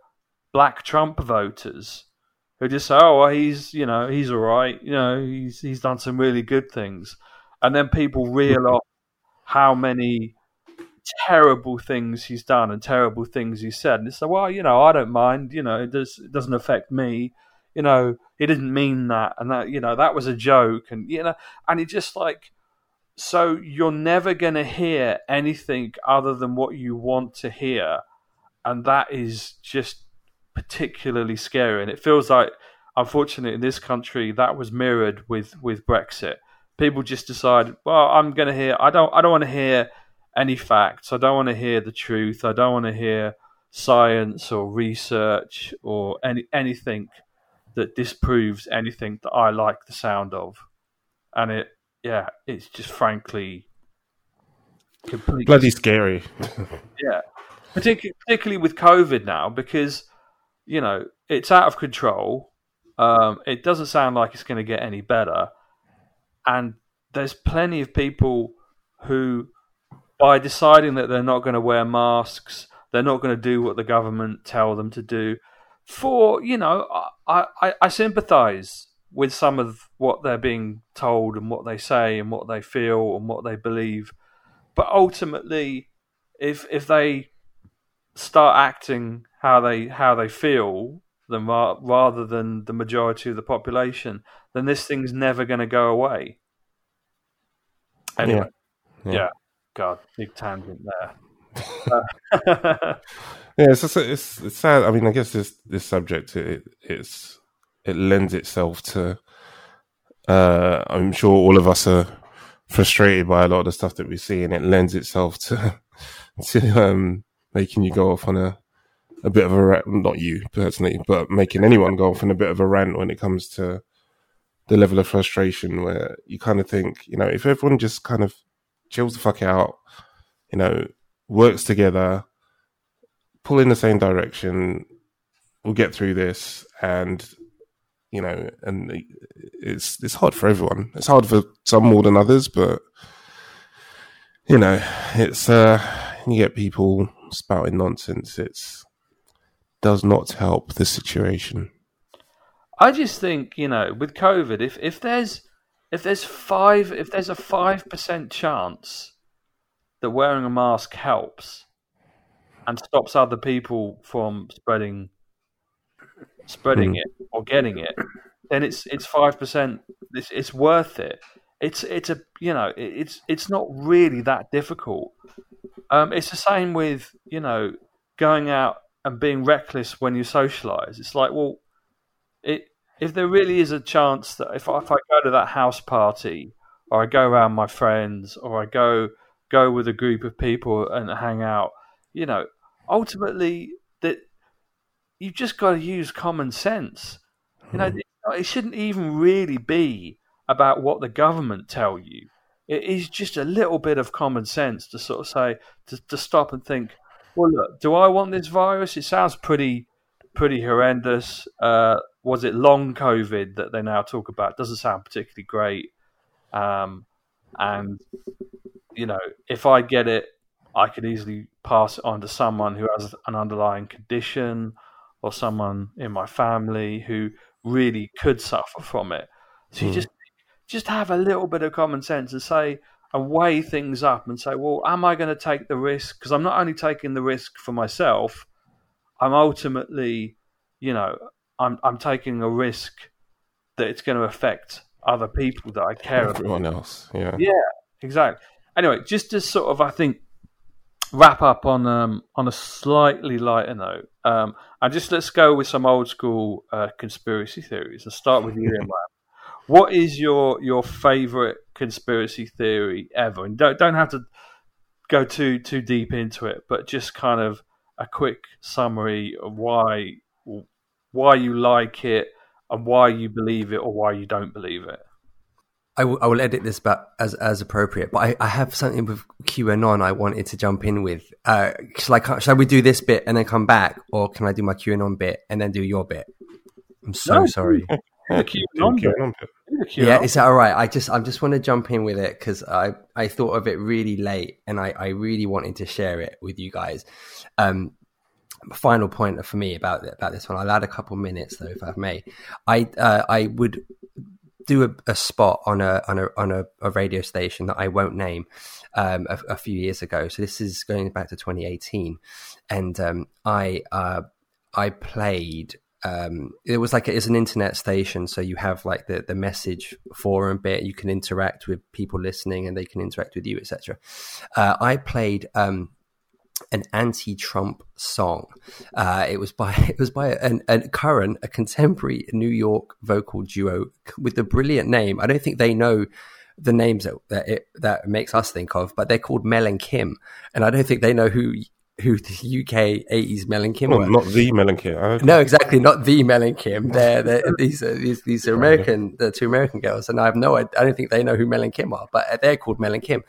Black Trump voters who just say, oh, well, he's, you know, he's all right. You know, he's, he's done some really good things. And then people reel off how many terrible things he's done and terrible things he said. And it's like, well, you know, I don't mind. You know, it, does, it doesn't affect me. You know, he didn't mean that. And that, you know, that was a joke. And, you know, and it just like, so you're never going to hear anything other than what you want to hear. And that is just particularly scary. And it feels like, unfortunately, in this country, that was mirrored with, with Brexit. People just decide, well, I'm going to hear, I don't I don't want to hear any facts. I don't want to hear the truth. I don't want to hear science or research or any anything that disproves anything that I like the sound of. And it, yeah, it's just frankly completely bloody scary. Yeah. Particularly with COVID now, because, you know, it's out of control. Um, it doesn't sound like it's going to get any better. And there's plenty of people who, by deciding that they're not going to wear masks, they're not going to do what the government tell them to do, for, you know, I, I, I sympathise with some of what they're being told and what they say and what they feel and what they believe. But ultimately, if if they start acting how they how they feel, then ra- rather than the majority of the population, then this thing's never going to go away. Anyway, yeah, yeah. yeah. God, big tangent there. uh. Yeah, it's, just, it's it's sad. I mean, I guess this this subject it it's it lends itself to. Uh, I'm sure all of us are frustrated by a lot of the stuff that we see, and it lends itself to to. Um, making you go off on a, a bit of a rant, not you personally, but making anyone go off on a bit of a rant when it comes to the level of frustration where you kind of think, you know, if everyone just kind of chills the fuck out, you know, works together, pull in the same direction, we'll get through this. And, you know, and it's, it's hard for everyone. It's hard for some more than others, but, you know, it's, uh, you get people spouting nonsense. It's does not help the situation. I just think, you know, with COVID, if if there's if there's five if there's a five percent chance that wearing a mask helps and stops other people from spreading spreading mm. it or getting it, then it's it's five percent. It's, it's worth it. It's it's a you know it's it's not really that difficult. Um, it's the same with you know going out and being reckless when you socialise. It's like well, it if there really is a chance that if I, if I go to that house party or I go around my friends or I go go with a group of people and hang out, you know, ultimately that you've just got to use common sense. You know, it shouldn't even really be about what the government tell you. It is just a little bit of common sense to sort of say, to, to stop and think, well, look, do I want this virus? It sounds pretty, pretty horrendous. Uh, was it long COVID that they now talk about? It doesn't sound particularly great. Um, and, you know, if I get it, I could easily pass it on to someone who has an underlying condition or someone in my family who really could suffer from it. So you mm. just just have a little bit of common sense and say and weigh things up and say, well, am I going to take the risk? Because I'm not only taking the risk for myself, I'm ultimately, you know, I'm I'm taking a risk that it's going to affect other people that I care about. Everyone else, yeah. Yeah, exactly. Anyway, just to sort of, I think, wrap up on um, on a slightly lighter note, um, and just let's go with some old school uh, conspiracy theories. I'll start with you, Imran. What is your your favourite conspiracy theory ever? And don't don't have to go too too deep into it, but just kind of a quick summary of why why you like it and why you believe it or why you don't believe it. I will, I will edit this back as as appropriate, but I, I have something with QAnon I wanted to jump in with. Uh, shall, I, shall we do this bit and then come back, or can I do my QAnon bit and then do your bit? I'm so no, sorry. The QAnon bit. QAnon bit. QAnon. Yeah, is that all right? I just I just want to jump in with it because I, I thought of it really late and I, I really wanted to share it with you guys. Um, final point for me about about this one. I'll add a couple minutes though, if I may. I uh, I would. do a, a spot on a on a on a, a radio station that I won't name um a, a few years ago. So this is going back to twenty eighteen, and um I uh I played um it was like a, it's an internet station, so you have like the the message forum bit, you can interact with people listening and they can interact with you, etc. uh I played um an anti-Trump song. Uh, it was by it was by an, a current, a contemporary New York vocal duo with the brilliant name. I don't think they know the names that that, it, that makes us think of, but they're called Mel and Kim, and I don't think they know who who the U K eighties Mel and Kim well, were. Not the Mel and Kim. Okay. No, exactly, not the Mel and Kim. They're, they're these are these these are American, the two American girls, and I have no, I don't think they know who Mel and Kim are, but they're called Mel and Kim,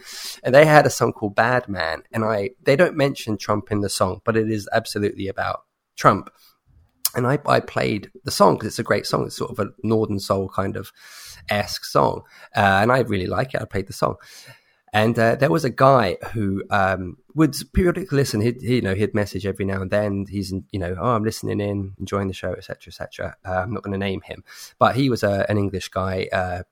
and they had a song called Bad Man, and I they don't mention Trump in the song, but it is absolutely about Trump, and I I played the song because it's a great song. It's sort of a Northern Soul kind of esque song, uh, and I really like it. I played the song. And uh, there was a guy who um, would periodically listen. He'd, he, you know, he'd message every now and then. He's, you know, oh, I'm listening in, enjoying the show, et cetera, et cetera. Uh, I'm not going to name him, but he was uh, an English guy, uh,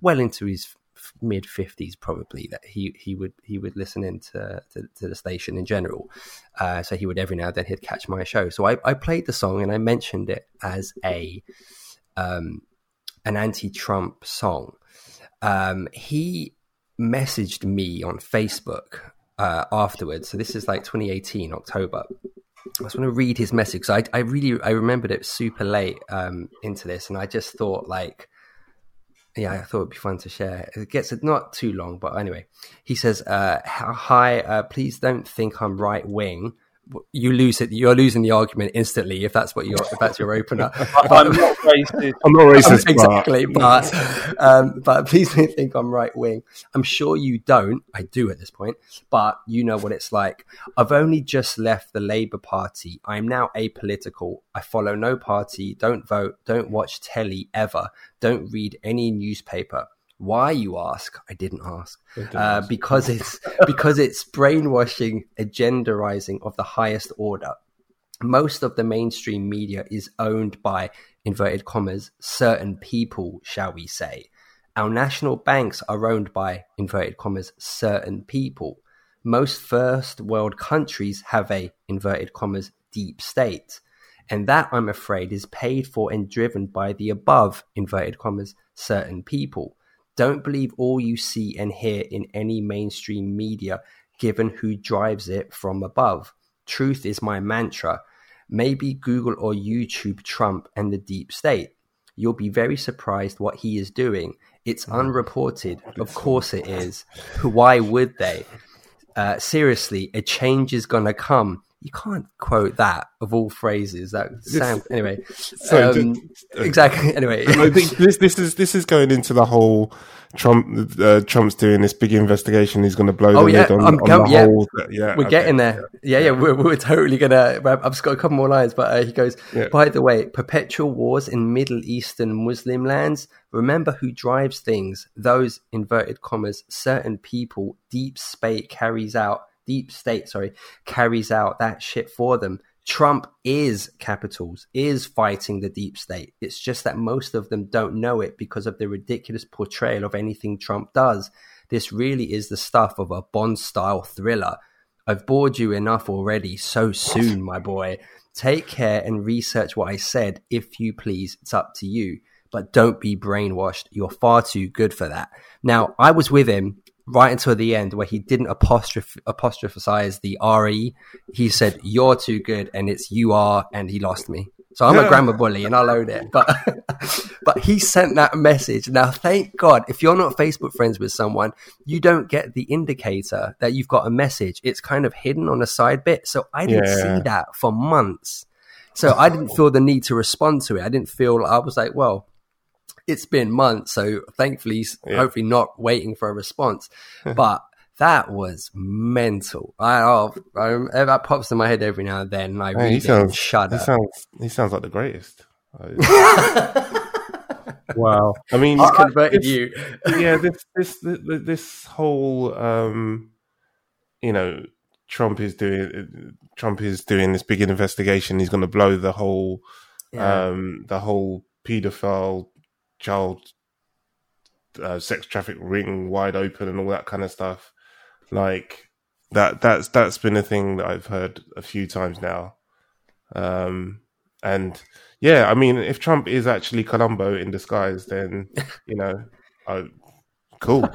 well into his mid fifties probably. That he he would he would listen in to, to, to the station in general. Uh, so he would every now and then he'd catch my show. So I, I played the song and I mentioned it as a um, an anti-Trump song. Um, he. messaged me on Facebook uh afterwards, so this is like twenty eighteen October. I just want to read his message. I, I really I remembered it super late um into this, and I just thought like yeah I thought it'd be fun to share. It gets not too long, but anyway, he says, uh hi uh please don't think I'm right wing. You lose it. You're losing the argument instantly if that's what you're. If that's your opener, I'm not racist. I'm not racist. Exactly, but um, but please don't think I'm right wing. I'm sure you don't. I do at this point, but you know what it's like. I've only just left the Labour Party. I'm now apolitical. I follow no party. Don't vote. Don't watch telly ever. Don't read any newspaper. Why, you ask? I didn't ask. I didn't uh, ask. Because it's because it's brainwashing, agenderizing of the highest order. Most of the mainstream media is owned by, inverted commas, certain people, shall we say. Our national banks are owned by, inverted commas, certain people. Most first world countries have a, inverted commas, deep state. And that, I'm afraid, is paid for and driven by the above, inverted commas, certain people. Don't believe all you see and hear in any mainstream media, given who drives it from above. Truth is my mantra. Maybe Google or YouTube Trump and the deep state. You'll be very surprised what he is doing. It's unreported. Of course it is. Why would they? Uh, seriously, a change is going to come. You can't quote that of all phrases. That sound anyway. So um, just, uh, exactly. Anyway, I think this this is this is going into the whole Trump. Uh, Trump's doing this big investigation. He's going to blow oh, the yeah, lid on, on com- the yeah. whole. Yeah, we're okay. getting there. Yeah, yeah, yeah we're, we're totally gonna. I've just got a couple more lines, but uh, he goes. Yeah. By the way, perpetual wars in Middle Eastern Muslim lands. Remember who drives things. Those inverted commas, certain people. Deep state carries out. Deep state, sorry, carries out that shit for them. Trump is, capitals, is fighting the deep state. It's just that most of them don't know it because of the ridiculous portrayal of anything Trump does. This really is the stuff of a Bond-style thriller. I've bored you enough already so soon, my boy. Take care and research what I said, if you please. It's up to you. But don't be brainwashed. You're far too good for that. Now, I was with him right until the end where he didn't apostroph- apostrophize the R E. He said, you're too good, and it's you are, and he lost me. So I'm a grammar bully, and I'll own it. But but he sent that message. Now, thank God, if you're not Facebook friends with someone, you don't get the indicator that you've got a message. It's kind of hidden on a side bit. So I didn't yeah. see that for months. So I didn't feel the need to respond to it. I didn't feel, I was like, well, it's been months, so thankfully, yeah. hopefully not waiting for a response. But that was mental. I, oh, I that pops in my head every now and then, and I Man, read he sounds, and shudder. He sounds, he sounds like the greatest. Wow. I mean, he's converted this, you. yeah, this, this this this whole, um, you know, Trump is doing Trump is doing this big investigation. He's going to blow the whole, yeah. um, the whole pedophile. child uh, sex traffic ring wide open and all that kind of stuff. Like that that's that's been a thing that I've heard a few times now. Um and yeah, I mean, if Trump is actually Colombo in disguise, then you know, I, cool.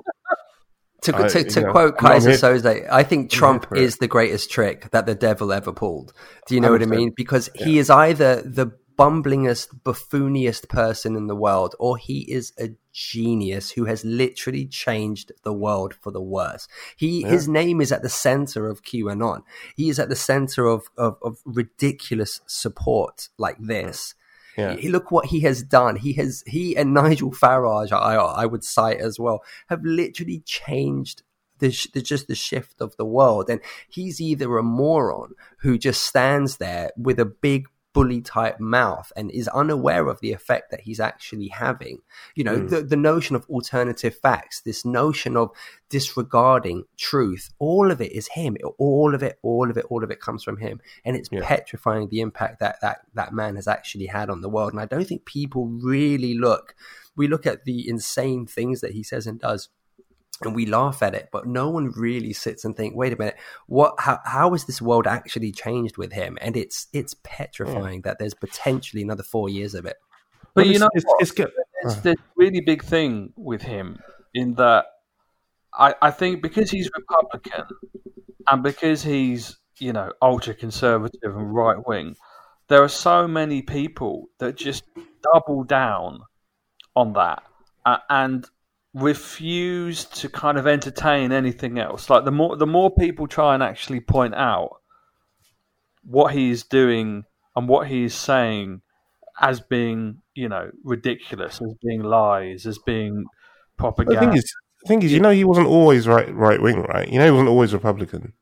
To, I, to, to know, quote Kaiser Soze, I think Trump is the greatest trick that the devil ever pulled. Do you know what I mean? Because yeah. he is either the bumblingest, buffooniest person in the world, or he is a genius who has literally changed the world for the worse. He yeah. his name is at the center of QAnon. He is at the center of of, of ridiculous support like this. Yeah. He, look what he has done. He has he and Nigel Farage, I I would cite as well, have literally changed the, the just the shift of the world. And he's either a moron who just stands there with a big bully type mouth and is unaware of the effect that he's actually having. You know, mm. the, the notion of alternative facts, this notion of disregarding truth, all of it is him. All of it, all of it, all of it comes from him. And it's yeah. petrifying the impact that, that that man has actually had on the world. And I don't think people really look, we look at the insane things that he says and does, and we laugh at it, but no one really sits and think, wait a minute, what? How, how has this world actually changed with him? And it's it's petrifying yeah. that there's potentially another four years of it. But, but you it's, know, it's, it's, it's, it's the really big thing with him in that I, I think because he's Republican and because he's, you know, ultra-conservative and right-wing, there are so many people that just double down on that uh, and refuse to kind of entertain anything else. Like the more the more people try and actually point out what he is doing and what he is saying as being, you know, ridiculous, as being lies, as being propaganda. The thing is, the thing is you know, he wasn't always right right wing, right? You know, he wasn't always Republican.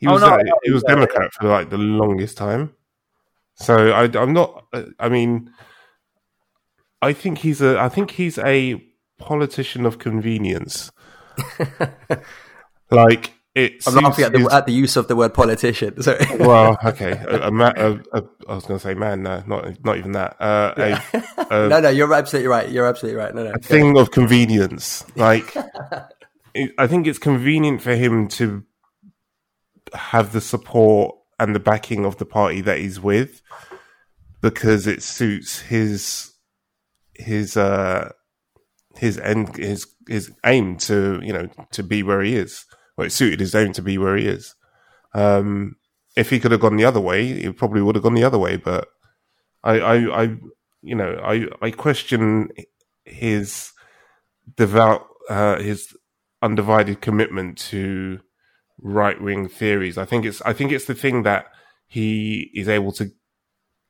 He was oh, no, like, no, he was no. Democrat for like the longest time. So I, I'm not. I mean, I think he's a. I think he's a. politician of convenience. Like, it I'm laughing at the, at the use of the word politician. So. Well, okay. A, a ma- a, a, I was going to say man, no, not not even that. Uh, a, a, no, no, you're absolutely right. You're absolutely right. No, no, a thing on. Of convenience. Like, it, I think it's convenient for him to have the support and the backing of the party that he's with because it suits his his uh, his end his his aim to you know to be where he is. Well, it suited his aim to be where he is. Um, if he could have gone the other way, he probably would have gone the other way. But I, I, I you know, I, I question his devout, uh, his undivided commitment to right-wing theories. I think it's, I think it's the thing that he is able to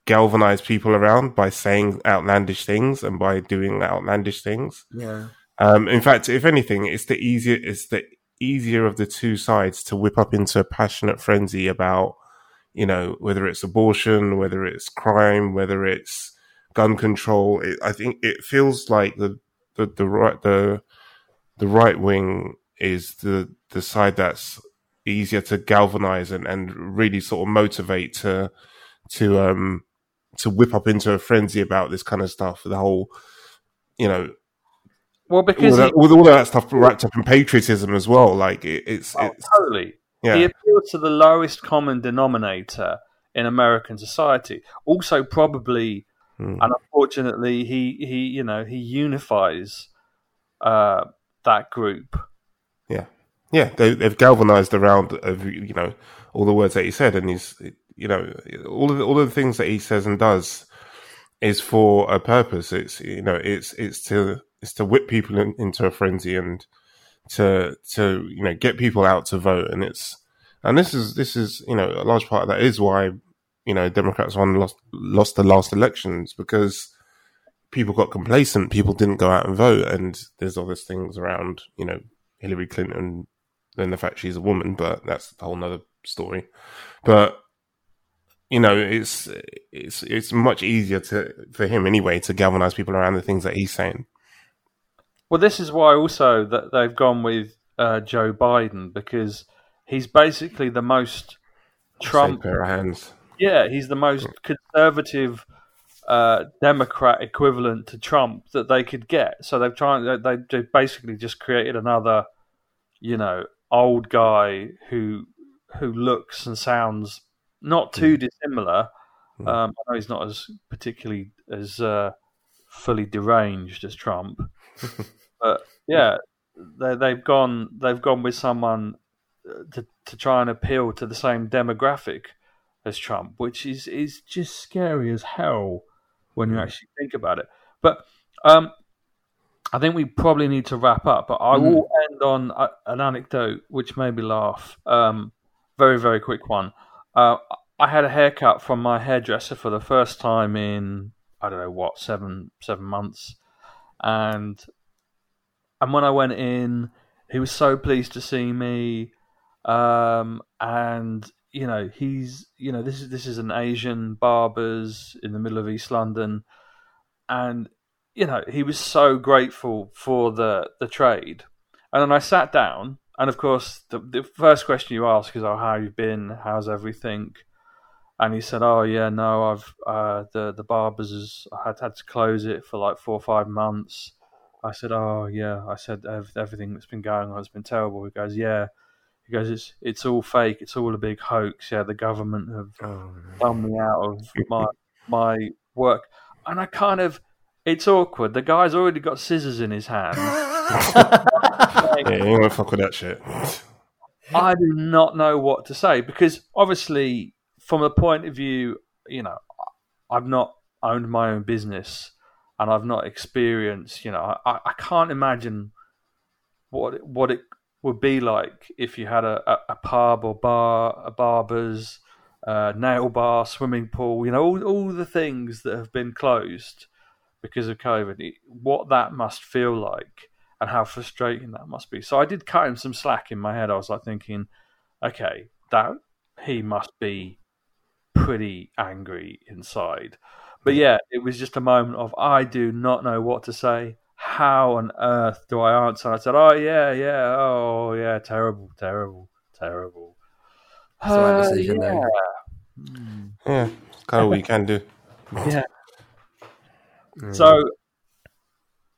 galvanize people around by saying outlandish things and by doing outlandish things. Yeah. Um, in fact, if anything, it's the easier. It's the easier of the two sides to whip up into a passionate frenzy about, you know, whether it's abortion, whether it's crime, whether it's gun control. It, I think it feels like the the, the right the the right wing is the the side that's easier to galvanize and, and really sort of motivate to to um to whip up into a frenzy about this kind of stuff. The whole, you know. Well, because all that, he, all that stuff wrapped up in patriotism as well, like it, it's, oh, it's totally. Yeah. He appealed to the lowest common denominator in American society. Also, probably, mm. and unfortunately, he, he you know he unifies uh, that group. Yeah, yeah, they, they've galvanized around of you know all the words that he said, and he's you know all of the, all of the things that he says and does is for a purpose. It's you know it's it's to It's to whip people in, into a frenzy and to to you know get people out to vote, and it's and this is this is you know a large part of that is why you know Democrats won lost lost the last elections because people got complacent, people didn't go out and vote, and there's all these things around you know Hillary Clinton and the fact she's a woman, but that's a whole nother story. But you know it's it's it's much easier to for him anyway to galvanize people around the things that he's saying. Well, this is why also that they've gone with uh, Joe Biden because he's basically the most Trump. Pair of hands. Yeah, he's the most conservative uh, Democrat equivalent to Trump that they could get. So they've tried. They they basically just created another, you know, old guy who who looks and sounds not too mm. dissimilar. Mm. Um, I know he's not as particularly as uh, fully deranged as Trump. But yeah, they, they've gone. They've gone with someone to, to try and appeal to the same demographic as Trump, which is, is just scary as hell when you actually think about it. But um, I think we probably need to wrap up. But I mm. will end on a, an anecdote which made me laugh. Um, very very quick one. Uh, I had a haircut from my hairdresser for the first time in I don't know what seven seven months. And and when I went in, he was so pleased to see me. Um, and you know, he's you know, this is this is an Asian barber's in the middle of East London, and you know, he was so grateful for the, the trade. And then I sat down, and of course, the, the first question you ask is, "Oh, how you been? How's everything?" And he said, "Oh yeah, no, I've uh, the the barbers has had had to close it for like four or five months." I said, "Oh yeah," I said, "everything that's been going on has been terrible." He goes, "Yeah," he goes, "it's it's all fake. It's all a big hoax. Yeah, the government have oh, done me out of my my work." And I kind of, it's awkward. The guy's already got scissors in his hand. Like, yeah, you won't fuck with that shit. I do not know what to say because obviously. From a point of view, you know, I've not owned my own business and I've not experienced, you know, I, I can't imagine what it, what it would be like if you had a, a, a pub or bar, a barber's, uh, nail bar, swimming pool, you know, all, all the things that have been closed because of COVID, what that must feel like and how frustrating that must be. So I did cut him some slack in my head. I was like thinking, okay, that he must be pretty angry inside. But yeah, it was just a moment of I do not know what to say. how on earth do I answer? And I said, oh, yeah, yeah, oh, yeah, terrible, terrible, terrible. That's the uh, right decision yeah. then. Yeah, kind of what you can do. Yeah. Mm. So,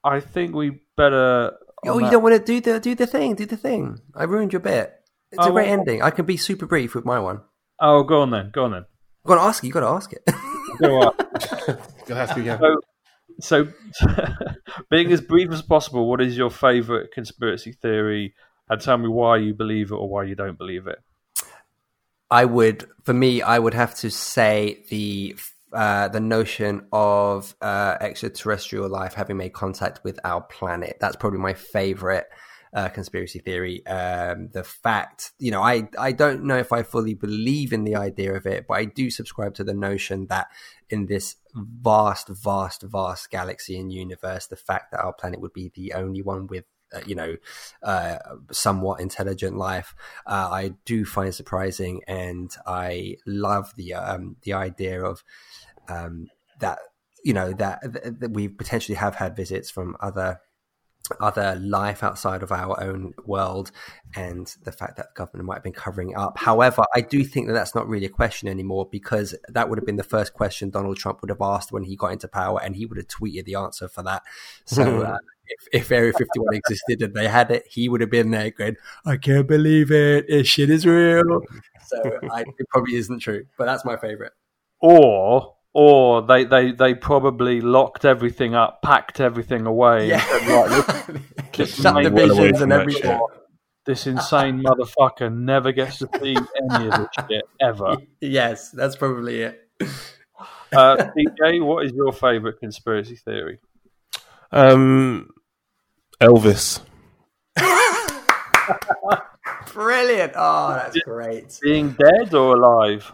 I think we better... Oh, you that. don't want to do the do the thing, do the thing. I ruined your bit. It's oh, a great well, ending. I can be super brief with my one. Oh, go on then, go on then. I've got to ask it, you've got to ask it. Go on. You'll have to, yeah. So, so being as brief as possible, what is your favourite conspiracy theory? And tell me why you believe it or why you don't believe it. I would, for me, I would have to say the Uh, the notion of uh, extraterrestrial life having made contact with our planet. That's probably my favorite uh, conspiracy theory. Um, the fact, you know, I, I don't know if I fully believe in the idea of it, but I do subscribe to the notion that in this vast, vast, vast galaxy and universe, the fact that our planet would be the only one with Uh, you know, uh, somewhat intelligent life, uh, I do find surprising, and I love the um, the idea of um, that. You know that that we potentially have had visits from other other life outside of our own world, and the fact that the government might have been covering up. However, I do think that that's not really a question anymore, because that would have been the first question Donald Trump would have asked when he got into power, and he would have tweeted the answer for that. So. Uh, If, if Area fifty-one existed and they had it, he would have been there going, I can't believe it. This shit is real. So I, it probably isn't true, but that's my favorite. Or or they, they, they probably locked everything up, packed everything away. Yeah. And said, right, just shut the visions and everything. This insane motherfucker never gets to see any of this shit ever. Yes, that's probably it. Uh, T J, what is your favorite conspiracy theory? Um, Elvis. Brilliant. Oh, that's great. Being dead or alive?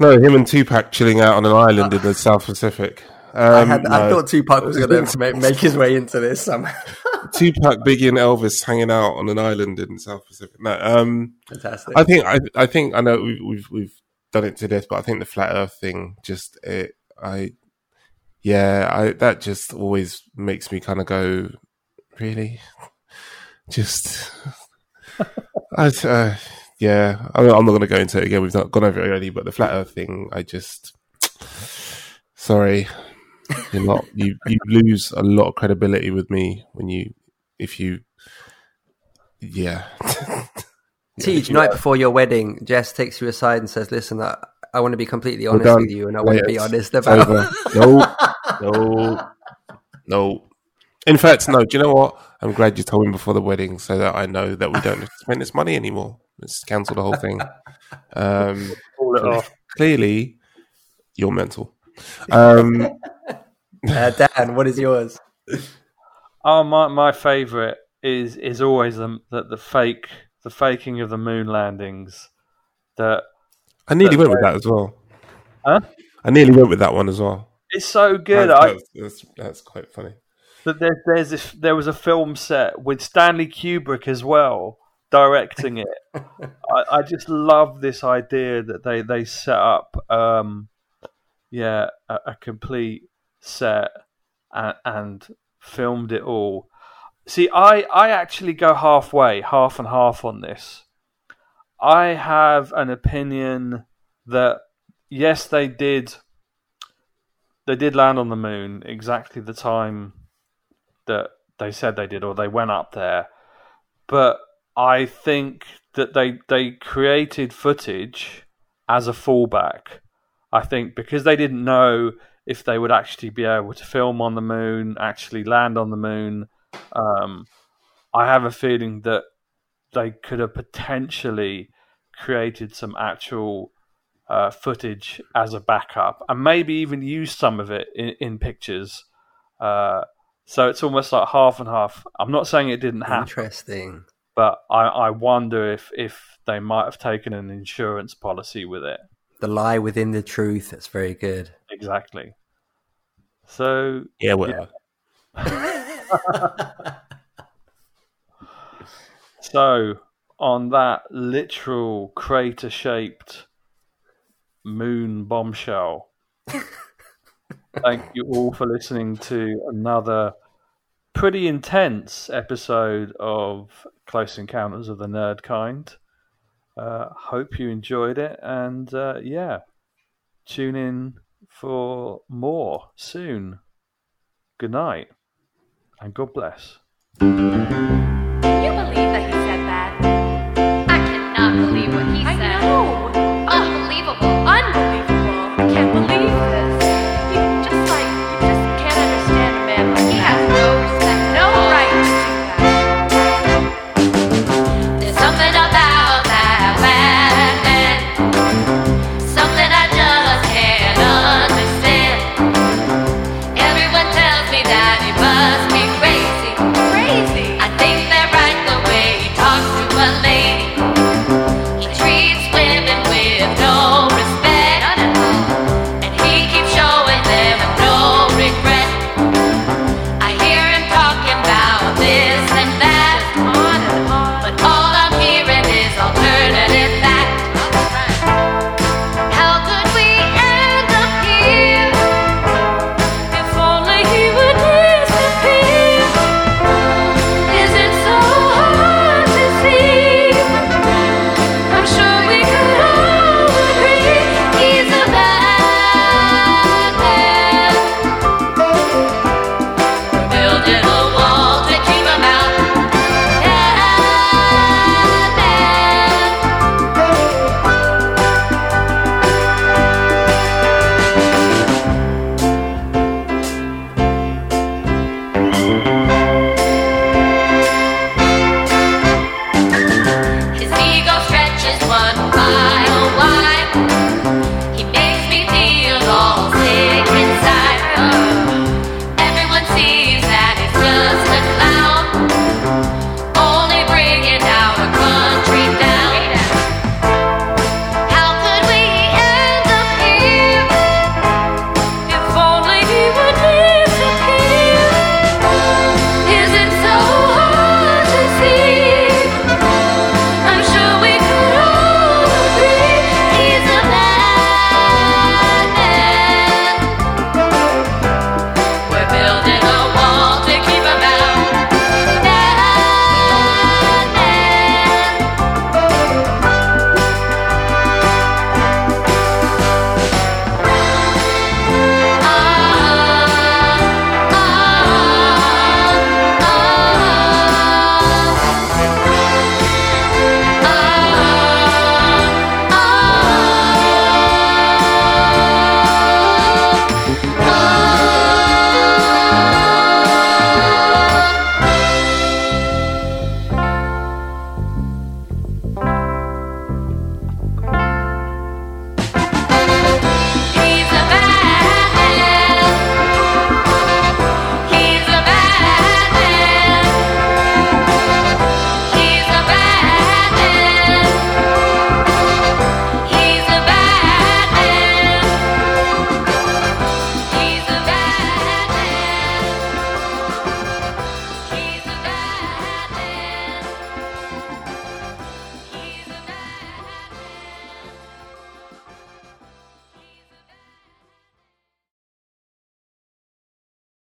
No, him and Tupac chilling out on an island uh, in the South Pacific. Um, I, had, no. I thought Tupac was going to make, make his way into this somehow. Tupac, Biggie and Elvis hanging out on an island in the South Pacific. No, um, fantastic. I think I, I think I know we've, we've we've done it to death, but I think the flat Earth thing just it I. Yeah, I, that just always makes me kind of go, really? Just, I, uh, yeah, I'm not going to go into it again. We've not gone over it already, but the flat Earth thing, I just, sorry, you're not, you you lose a lot of credibility with me when you, if you, yeah. yeah Teach, night before your wedding, Jess takes you aside and says, listen, I, I want to be completely honest with you, and I want yeah, to be honest about it. No, no, no. In fact, no. Do you know what? I'm glad you told me before the wedding so that I know that we don't spend this money anymore. Let's cancel the whole thing. Um, clearly, you're mental. Um, uh, Dan, what is yours? Oh, my my favourite is is always the, the the fake the faking of the moon landings. That. I nearly That's went right. with that as well. Huh? I nearly went with that one as well. It's so good. That's, I, that's, that's quite funny. But there, there's this, there was a film set with Stanley Kubrick as well, directing it. I, I just love this idea that they, they set up um, yeah, a, a complete set and, and filmed it all. See, I, I actually go halfway, half and half on this. I have an opinion that yes, they did. They did land on the moon exactly the time that they said they did, or they went up there. But I think that they they created footage as a fallback. I think because they didn't know if they would actually be able to film on the moon, actually land on the moon. Um, I have a feeling that they could have potentially created some actual uh, footage as a backup and maybe even used some of it in, in pictures. Uh, so it's almost like half and half. I'm not saying it didn't happen. Interesting. But I, I wonder if, if they might have taken an insurance policy with it. The lie within the truth. That's very good. Exactly. So... Yeah, whatever. Yeah. So, on that literal crater-shaped moon bombshell, thank you all for listening to another pretty intense episode of Close Encounters of the Nerdkind. Uh, hope you enjoyed it, and uh, yeah, tune in for more soon. Good night, and God bless.